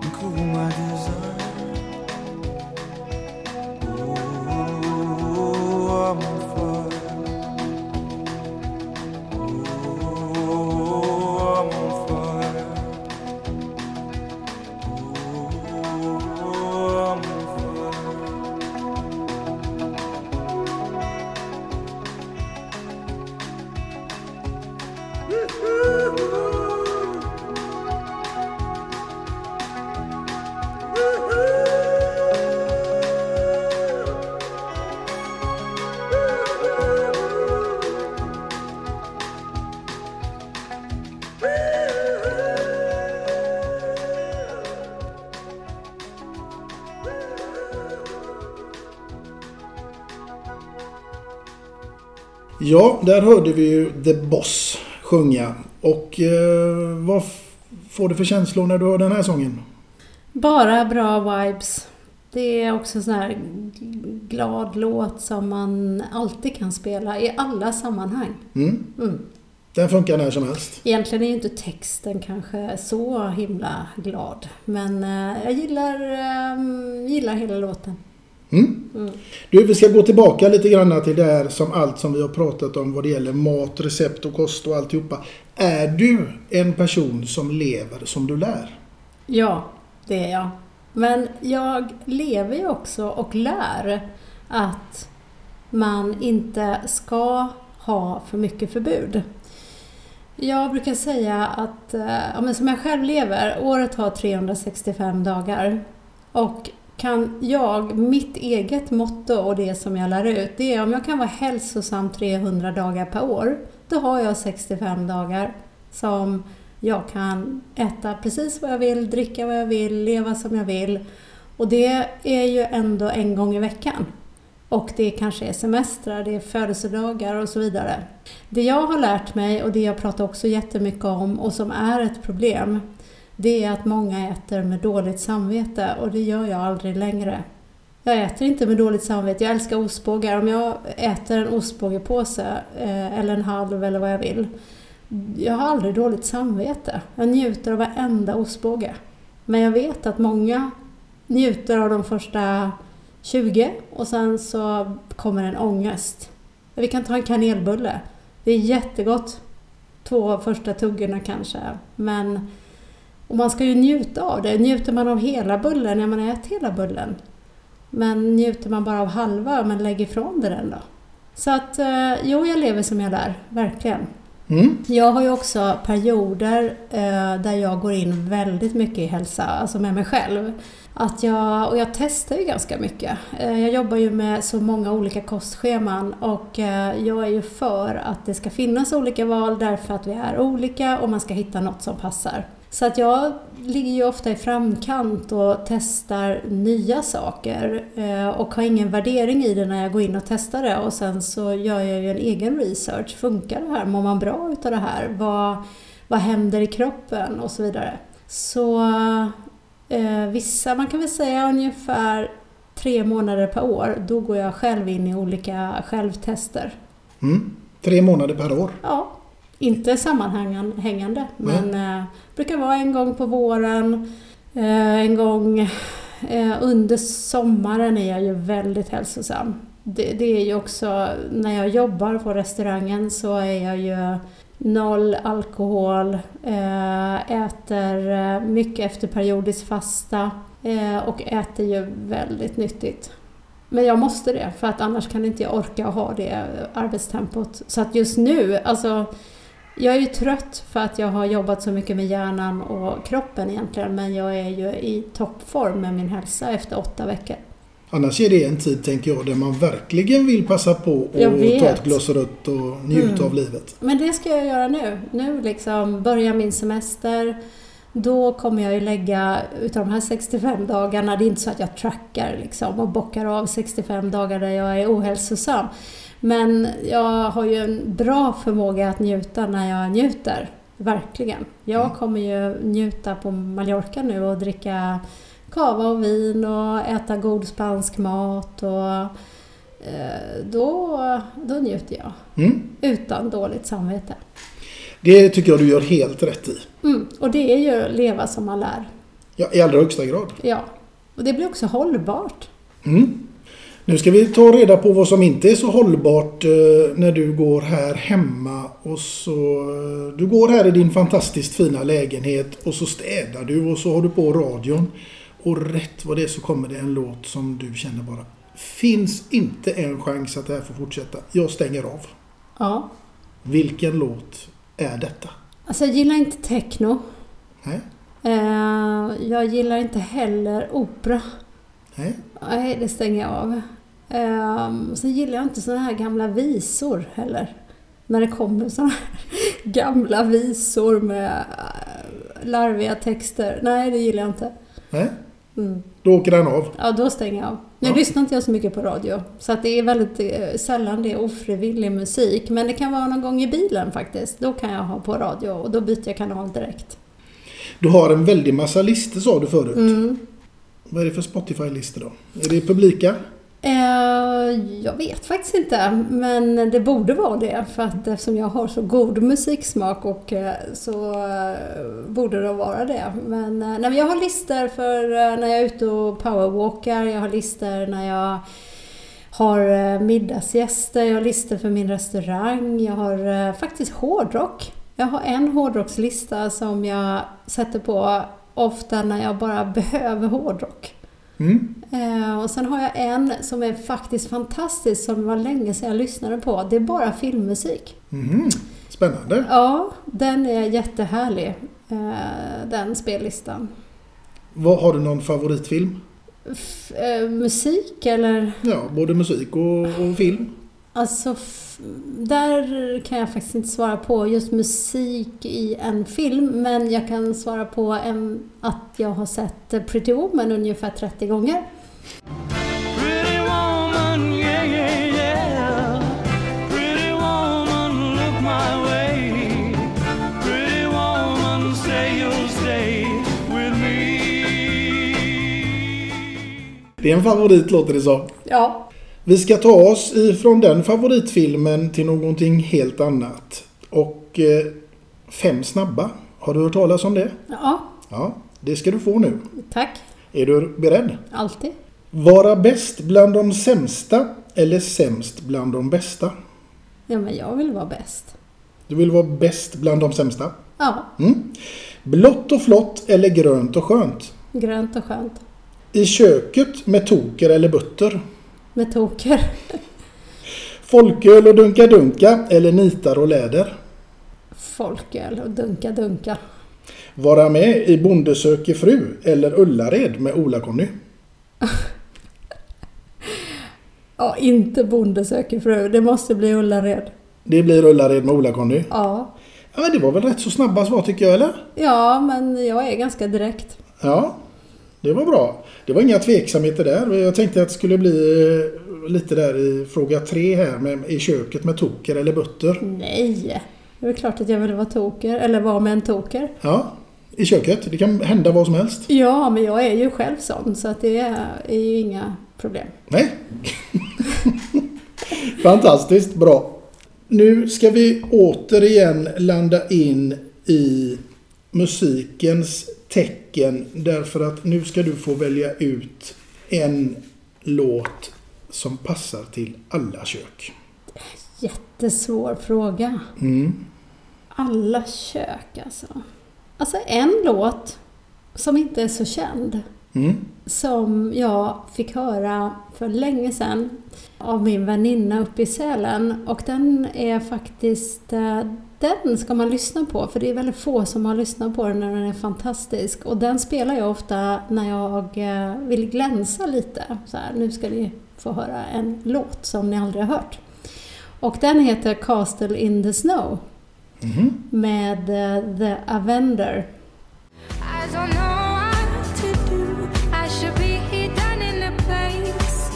can cool my desire. Oh, I'm on fire. Ja, där hörde vi ju The Boss sjunga. Och vad får du för känslor när du hör den här sången? Bara bra vibes. Det är också en sån här glad låt som man alltid kan spela i alla sammanhang. Mm. Den funkar när som helst. Egentligen är ju inte texten kanske så himla glad. Men jag gillar hela låten. Mm. Du, vi ska gå tillbaka lite grann till det här som allt som vi har pratat om vad det gäller mat, recept och kost och alltihopa. Är du en person som lever som du lär? Ja, det är jag. Men jag lever ju också och lär att man inte ska ha för mycket förbud. Jag brukar säga att, som jag själv lever, året har 365 dagar och kan jag, mitt eget motto och det som jag lär ut, det är om jag kan vara hälsosam 300 dagar per år, då har jag 65 dagar som Jag kan äta precis vad jag vill, dricka vad jag vill, leva som jag vill. Och det är ju ändå en gång i veckan. Och det kanske är semestrar, det är födelsedagar och så vidare. Det jag har lärt mig och det jag pratar också jättemycket om och som är ett problem, det är att många äter med dåligt samvete och det gör jag aldrig längre. Jag äter inte med dåligt samvete, jag älskar ostbågar. Om jag äter en ostbågepåse eller en halv eller vad jag vill, jag har aldrig dåligt samvete. Jag njuter av varenda ostbåge. Men jag vet att många njuter av de första 20 och sen så kommer en ångest. Vi kan ta en kanelbulle. Det är jättegott. 2 första tuggorna kanske. Men och man ska ju njuta av det. Njuter man av hela bullen när man äter hela bullen? Men njuter man bara av halva men lägger ifrån det den då? Så att jo, jag lever som jag lär. Verkligen. Mm. Jag har ju också perioder där jag går in väldigt mycket i hälsa, alltså med mig själv. Jag testar ju ganska mycket. Jag jobbar ju med så många olika kostscheman och jag är ju för att det ska finnas olika val därför att vi är olika och man ska hitta något som passar. Så att jag ligger ju ofta i framkant och testar nya saker och har ingen värdering i det när jag går in och testar det. Och sen så gör jag ju en egen research. Funkar det här? Mår man bra utav det här? Vad händer i kroppen? Och så vidare. Så vissa, man kan väl säga ungefär 3 månader per år. Då går jag själv in i olika självtester. 3 månader per år? Ja. Inte sammanhängande, men brukar vara en gång på våren, en gång under sommaren är jag ju väldigt hälsosam. Det är ju också, när jag jobbar på restaurangen så är jag ju 0 alkohol, äter mycket efter periodisk fasta och äter ju väldigt nyttigt. Men jag måste det, för att annars kan inte jag orka ha det arbetstempot. Så att just nu, alltså jag är ju trött för att jag har jobbat så mycket med hjärnan och kroppen egentligen. Men jag är ju i toppform med min hälsa efter 8 veckor. Annars är det en tid, tänker jag, där man verkligen vill passa på och ta ett glas rött och njuta av livet. Men det ska jag göra nu. Nu liksom börjar min semester. Då kommer jag ju lägga utav de här 65 dagarna, det är inte så att jag trackar liksom och bockar av 65 dagar där jag är ohälsosam. Men jag har ju en bra förmåga att njuta när jag njuter, verkligen. Jag kommer ju njuta på Mallorca nu och dricka kava och vin och äta god spansk mat och då njuter jag utan dåligt samvete. Det tycker jag du gör helt rätt i. Och det är ju att leva som man lär. Ja, i allra högsta grad. Ja, och det blir också hållbart. Nu ska vi ta reda på vad som inte är så hållbart när du går här hemma. Och så, du går här i din fantastiskt fina lägenhet och så städar du och så har du på radion. Och rätt vad det är så kommer det en låt som du känner bara, finns inte en chans att det här får fortsätta. Jag stänger av. Ja. Vilken låt är detta? Alltså jag gillar inte techno. Nej. Jag gillar inte heller opera. Nej. Nej, det stänger jag av. Sen gillar jag inte såna här gamla visor heller. När det kommer såna här gamla visor med larviga texter. Nej, det gillar jag inte. Nej. Då åker den av. Ja, då stänger jag av. Nu lyssnar inte jag så mycket på radio. Så att det är väldigt sällan det är ofrivillig musik. Men det kan vara någon gång i bilen faktiskt. Då kan jag ha på radio och då byter jag kanal direkt. Du har en väldig massa listor, sa du förut. Vad är det för Spotify-listor då? Är det publika? Jag vet faktiskt inte. Men det borde vara det. För att eftersom jag har så god musiksmak och så borde det vara det. Men nej, jag har listor för när jag är ute och powerwalkar. Jag har listor när jag har middagsgäster. Jag har listor för min restaurang. Jag har faktiskt hårdrock. Jag har en hårdrockslista som jag sätter på ofta när jag bara behöver hårdrock. Och sen har jag en som är faktiskt fantastisk, som var länge sedan jag lyssnade på. Det är bara filmmusik. Spännande. Ja, den är jättehärlig, den spellistan. Vad, har du någon favoritfilm? Musik eller? Ja, både musik och film. Alltså, där kan jag faktiskt inte svara på just musik i en film. Men jag kan svara på att jag har sett Pretty Woman ungefär 30 gånger. Pretty woman, yeah, yeah, yeah. Pretty woman, look my way. Pretty woman, say you'll stay with me. Det är en favorit, låter det så. Ja. Vi ska ta oss ifrån den favoritfilmen till någonting helt annat. Och fem snabba. Har du hört talas om det? Ja. Ja, det ska du få nu. Tack. Är du beredd? Alltid. Vara bäst bland de sämsta eller sämst bland de bästa? Ja, men jag vill vara bäst. Du vill vara bäst bland de sämsta? Ja. Mm. Blått och flott eller grönt och skönt? Grönt och skönt. I köket med toker eller butter? Med toker. Folköl och dunka-dunka eller nitar och läder? Folköl och dunka-dunka. Vara med i Bonde söker fru eller Ullared med Ola-Conny? Ja, inte Bonde söker fru. Det måste bli Ullared. Det blir Ullared med Ola-Conny? Ja. Ja, men det var väl rätt så snabba svar tycker jag, eller? Ja, men jag är ganska direkt. Ja. Det var bra. Det var inga tveksamheter där. Jag tänkte att det skulle bli lite där i fråga 3 här. I köket med toker eller butter? Nej, det är klart att jag vill vara toker. Eller vara med en toker. Ja, i köket. Det kan hända vad som helst. Ja, men jag är ju själv sån. Så att det är ju inga problem. Nej. Fantastiskt, bra. Nu ska vi återigen landa in i musikens tecken, därför att nu ska du få välja ut en låt som passar till alla kök. Jättesvår fråga. Mm. Alla kök alltså. Alltså en låt som inte är så känd. Mm. Som jag fick höra för länge sedan av min väninna uppe i Sälen. Och den är faktiskt... Den ska man lyssna på, för det är väldigt få som har lyssnat på den när den är fantastisk. Och den spelar jag ofta när jag vill glänsa lite. Så här, nu ska ni få höra en låt som ni aldrig har hört. Och den heter Castle in the Snow. Mm-hmm. Med The Avenger. I don't know what to do. I should be here down in the place.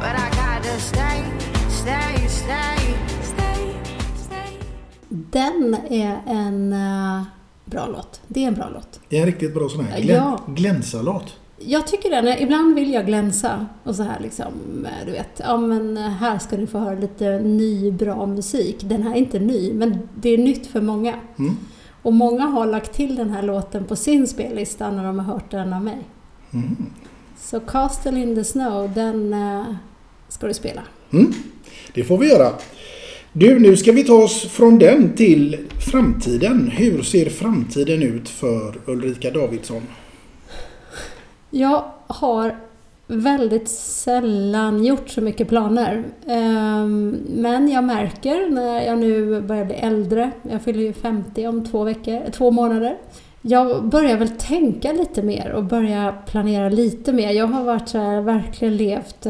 But I gotta stay. Den är en bra låt. Det är en bra låt. Det är en riktigt bra sån här glänsa-låt. Jag tycker den. Ibland vill jag glänsa. Och så här liksom, du vet. Ja, men här ska du få höra lite ny, bra musik. Den här är inte ny, men det är nytt för många. Mm. Och många har lagt till den här låten på sin spellista när de har hört den av mig. Mm. Så Castle in the Snow, den ska du spela. Mm. Det får vi göra. Du, nu ska vi ta oss från den till framtiden. Hur ser framtiden ut för Ulrika Davidsson? Jag har väldigt sällan gjort så mycket planer. Men jag märker när jag nu börjar bli äldre. Jag fyller ju 50 om 2 månader. Jag börjar väl tänka lite mer och börja planera lite mer. Jag har varit så här, verkligen levt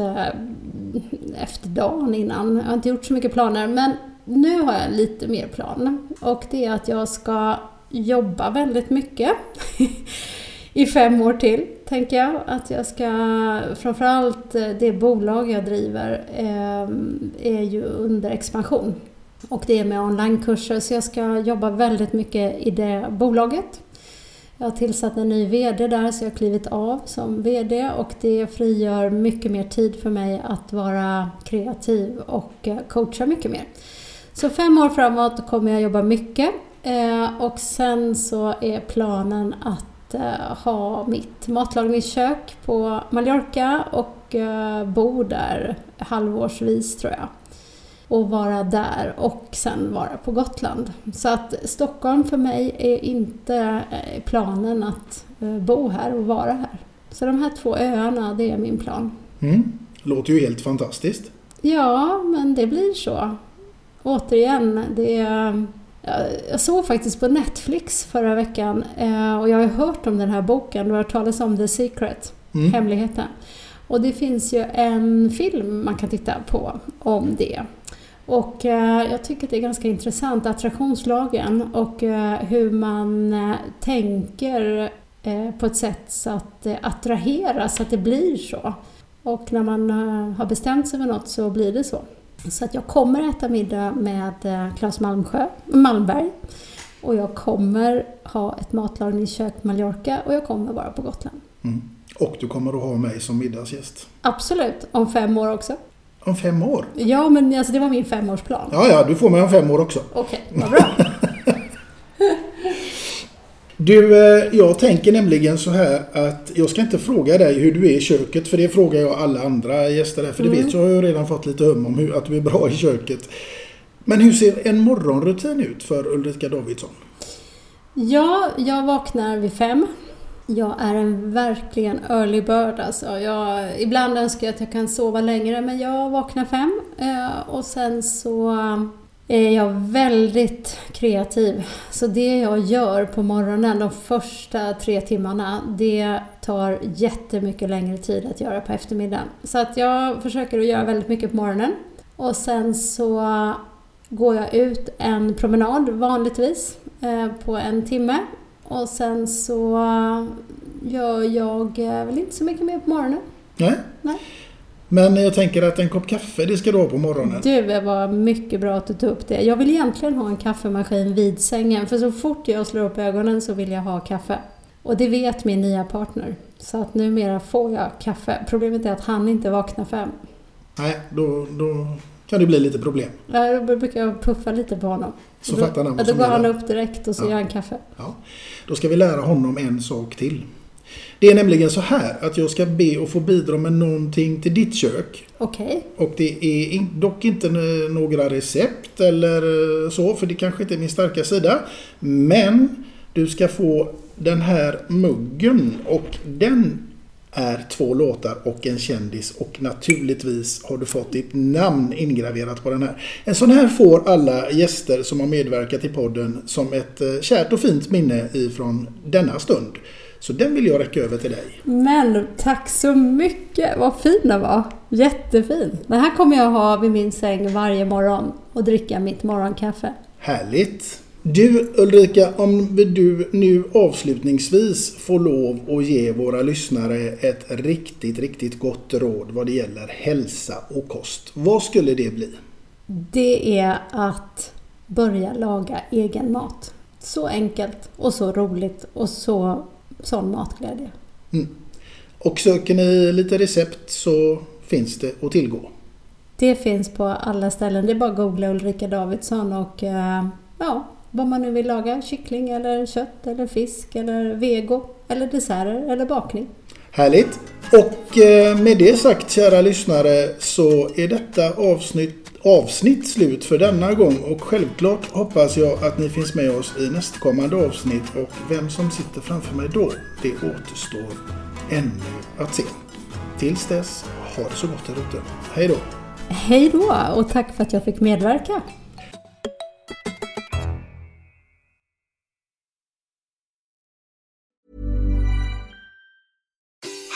efter dagen innan. Jag har inte gjort så mycket planer, men nu har jag lite mer plan. Och det är att jag ska jobba väldigt mycket i 5 år till, tänker jag. Att jag ska, framförallt det bolag jag driver är ju under expansion. Och det är med onlinekurser, så jag ska jobba väldigt mycket i det bolaget. Jag har tillsatt en ny vd där, så jag har klivit av som vd, och det frigör mycket mer tid för mig att vara kreativ och coacha mycket mer. Så 5 år framåt kommer jag jobba mycket, och sen så är planen att ha mitt matlagningskök på Mallorca och bo där halvårsvis tror jag. Och vara där och sen vara på Gotland. Så att Stockholm för mig är inte planen att bo här och vara här. Så de här 2 öarna, det är min plan. Mm. Låter ju helt fantastiskt. Ja, men det blir så. Återigen, jag såg faktiskt på Netflix förra veckan. Och jag har hört om den här boken. Du har hört talas om The Secret, hemligheten. Och det finns ju en film man kan titta på om det. Och jag tycker det är ganska intressant, attraktionslagen, och hur man tänker på ett sätt så att det attraheras, så att det blir så. Och när man har bestämt sig för något så blir det så. Så att jag kommer äta middag med Claes Malmberg. Och jag kommer ha ett matlagningskök på Mallorca. Och jag kommer vara på Gotland. Mm. Och du kommer att ha mig som middagsgäst. Absolut, om 5 år också. Om 5 år? Ja, men alltså, det var min 5-årsplan. Ja, du får mig om 5 år också. Okej, vad bra. Du, jag tänker nämligen så här att jag ska inte fråga dig hur du är i köket, för det frågar jag alla andra gäster där, för det vet jag, har ju redan fått lite hum om att du är bra i köket. Men hur ser en morgonrutin ut för Ulrika Davidsson? Ja, jag vaknar vid 5. Jag är en verkligen early bird, alltså. Ibland önskar jag att jag kan sova längre, men jag vaknar 5. Och sen så är jag väldigt kreativ. Så det jag gör på morgonen, de första 3 timmarna, det tar jättemycket längre tid att göra på eftermiddagen. Så att jag försöker att göra väldigt mycket på morgonen. Och sen så går jag ut en promenad vanligtvis på 1 timme. Och sen så gör jag väl inte så mycket mer på morgonen. Nej. Men jag tänker att en kopp kaffe, det ska du ha på morgonen. Du, var mycket bra att du tog upp det. Jag vill egentligen ha en kaffemaskin vid sängen. För så fort jag slår upp ögonen så vill jag ha kaffe. Och det vet min nya partner. Så att numera får jag kaffe. Problemet är att han inte vaknar 5. Nej, då kan det bli lite problem. Ja, då brukar jag puffa lite på honom. Så då fattar han vad som går han upp direkt och så gör han kaffe. Ja. Då ska vi lära honom en sak till. Det är nämligen så här att jag ska be och få bidra med någonting till ditt kök. Okej. Och det är dock inte några recept eller så, för det kanske inte är min starka sida. Men du ska få den här muggen, och den är 2 låtar och en kändis, och naturligtvis har du fått ditt namn ingraverat på den här. En sån här får alla gäster som har medverkat i podden som ett kärt och fint minne ifrån denna stund. Så den vill jag räcka över till dig. Men tack så mycket, vad fin den var. Jättefin. Den här kommer jag ha vid min säng varje morgon och dricka mitt morgonkaffe. Härligt. Du Ulrika, om du nu avslutningsvis får lov att ge våra lyssnare ett riktigt, riktigt gott råd vad det gäller hälsa och kost, vad skulle det bli? Det är att börja laga egen mat. Så enkelt och så roligt och sån matglädje. Mm. Och söker ni lite recept så finns det att tillgå. Det finns på alla ställen. Det är bara att googla Ulrika Davidsson och vad man nu vill laga, kyckling eller kött eller fisk eller vego eller desserter eller bakning. Härligt! Och med det sagt, kära lyssnare, så är detta avsnitt slut för denna gång, och självklart hoppas jag att ni finns med oss i nästkommande avsnitt, och vem som sitter framför mig då, det återstår ännu att se. Tills dess, ha det så gott där ute. Hej då! Hej då, och tack för att jag fick medverka!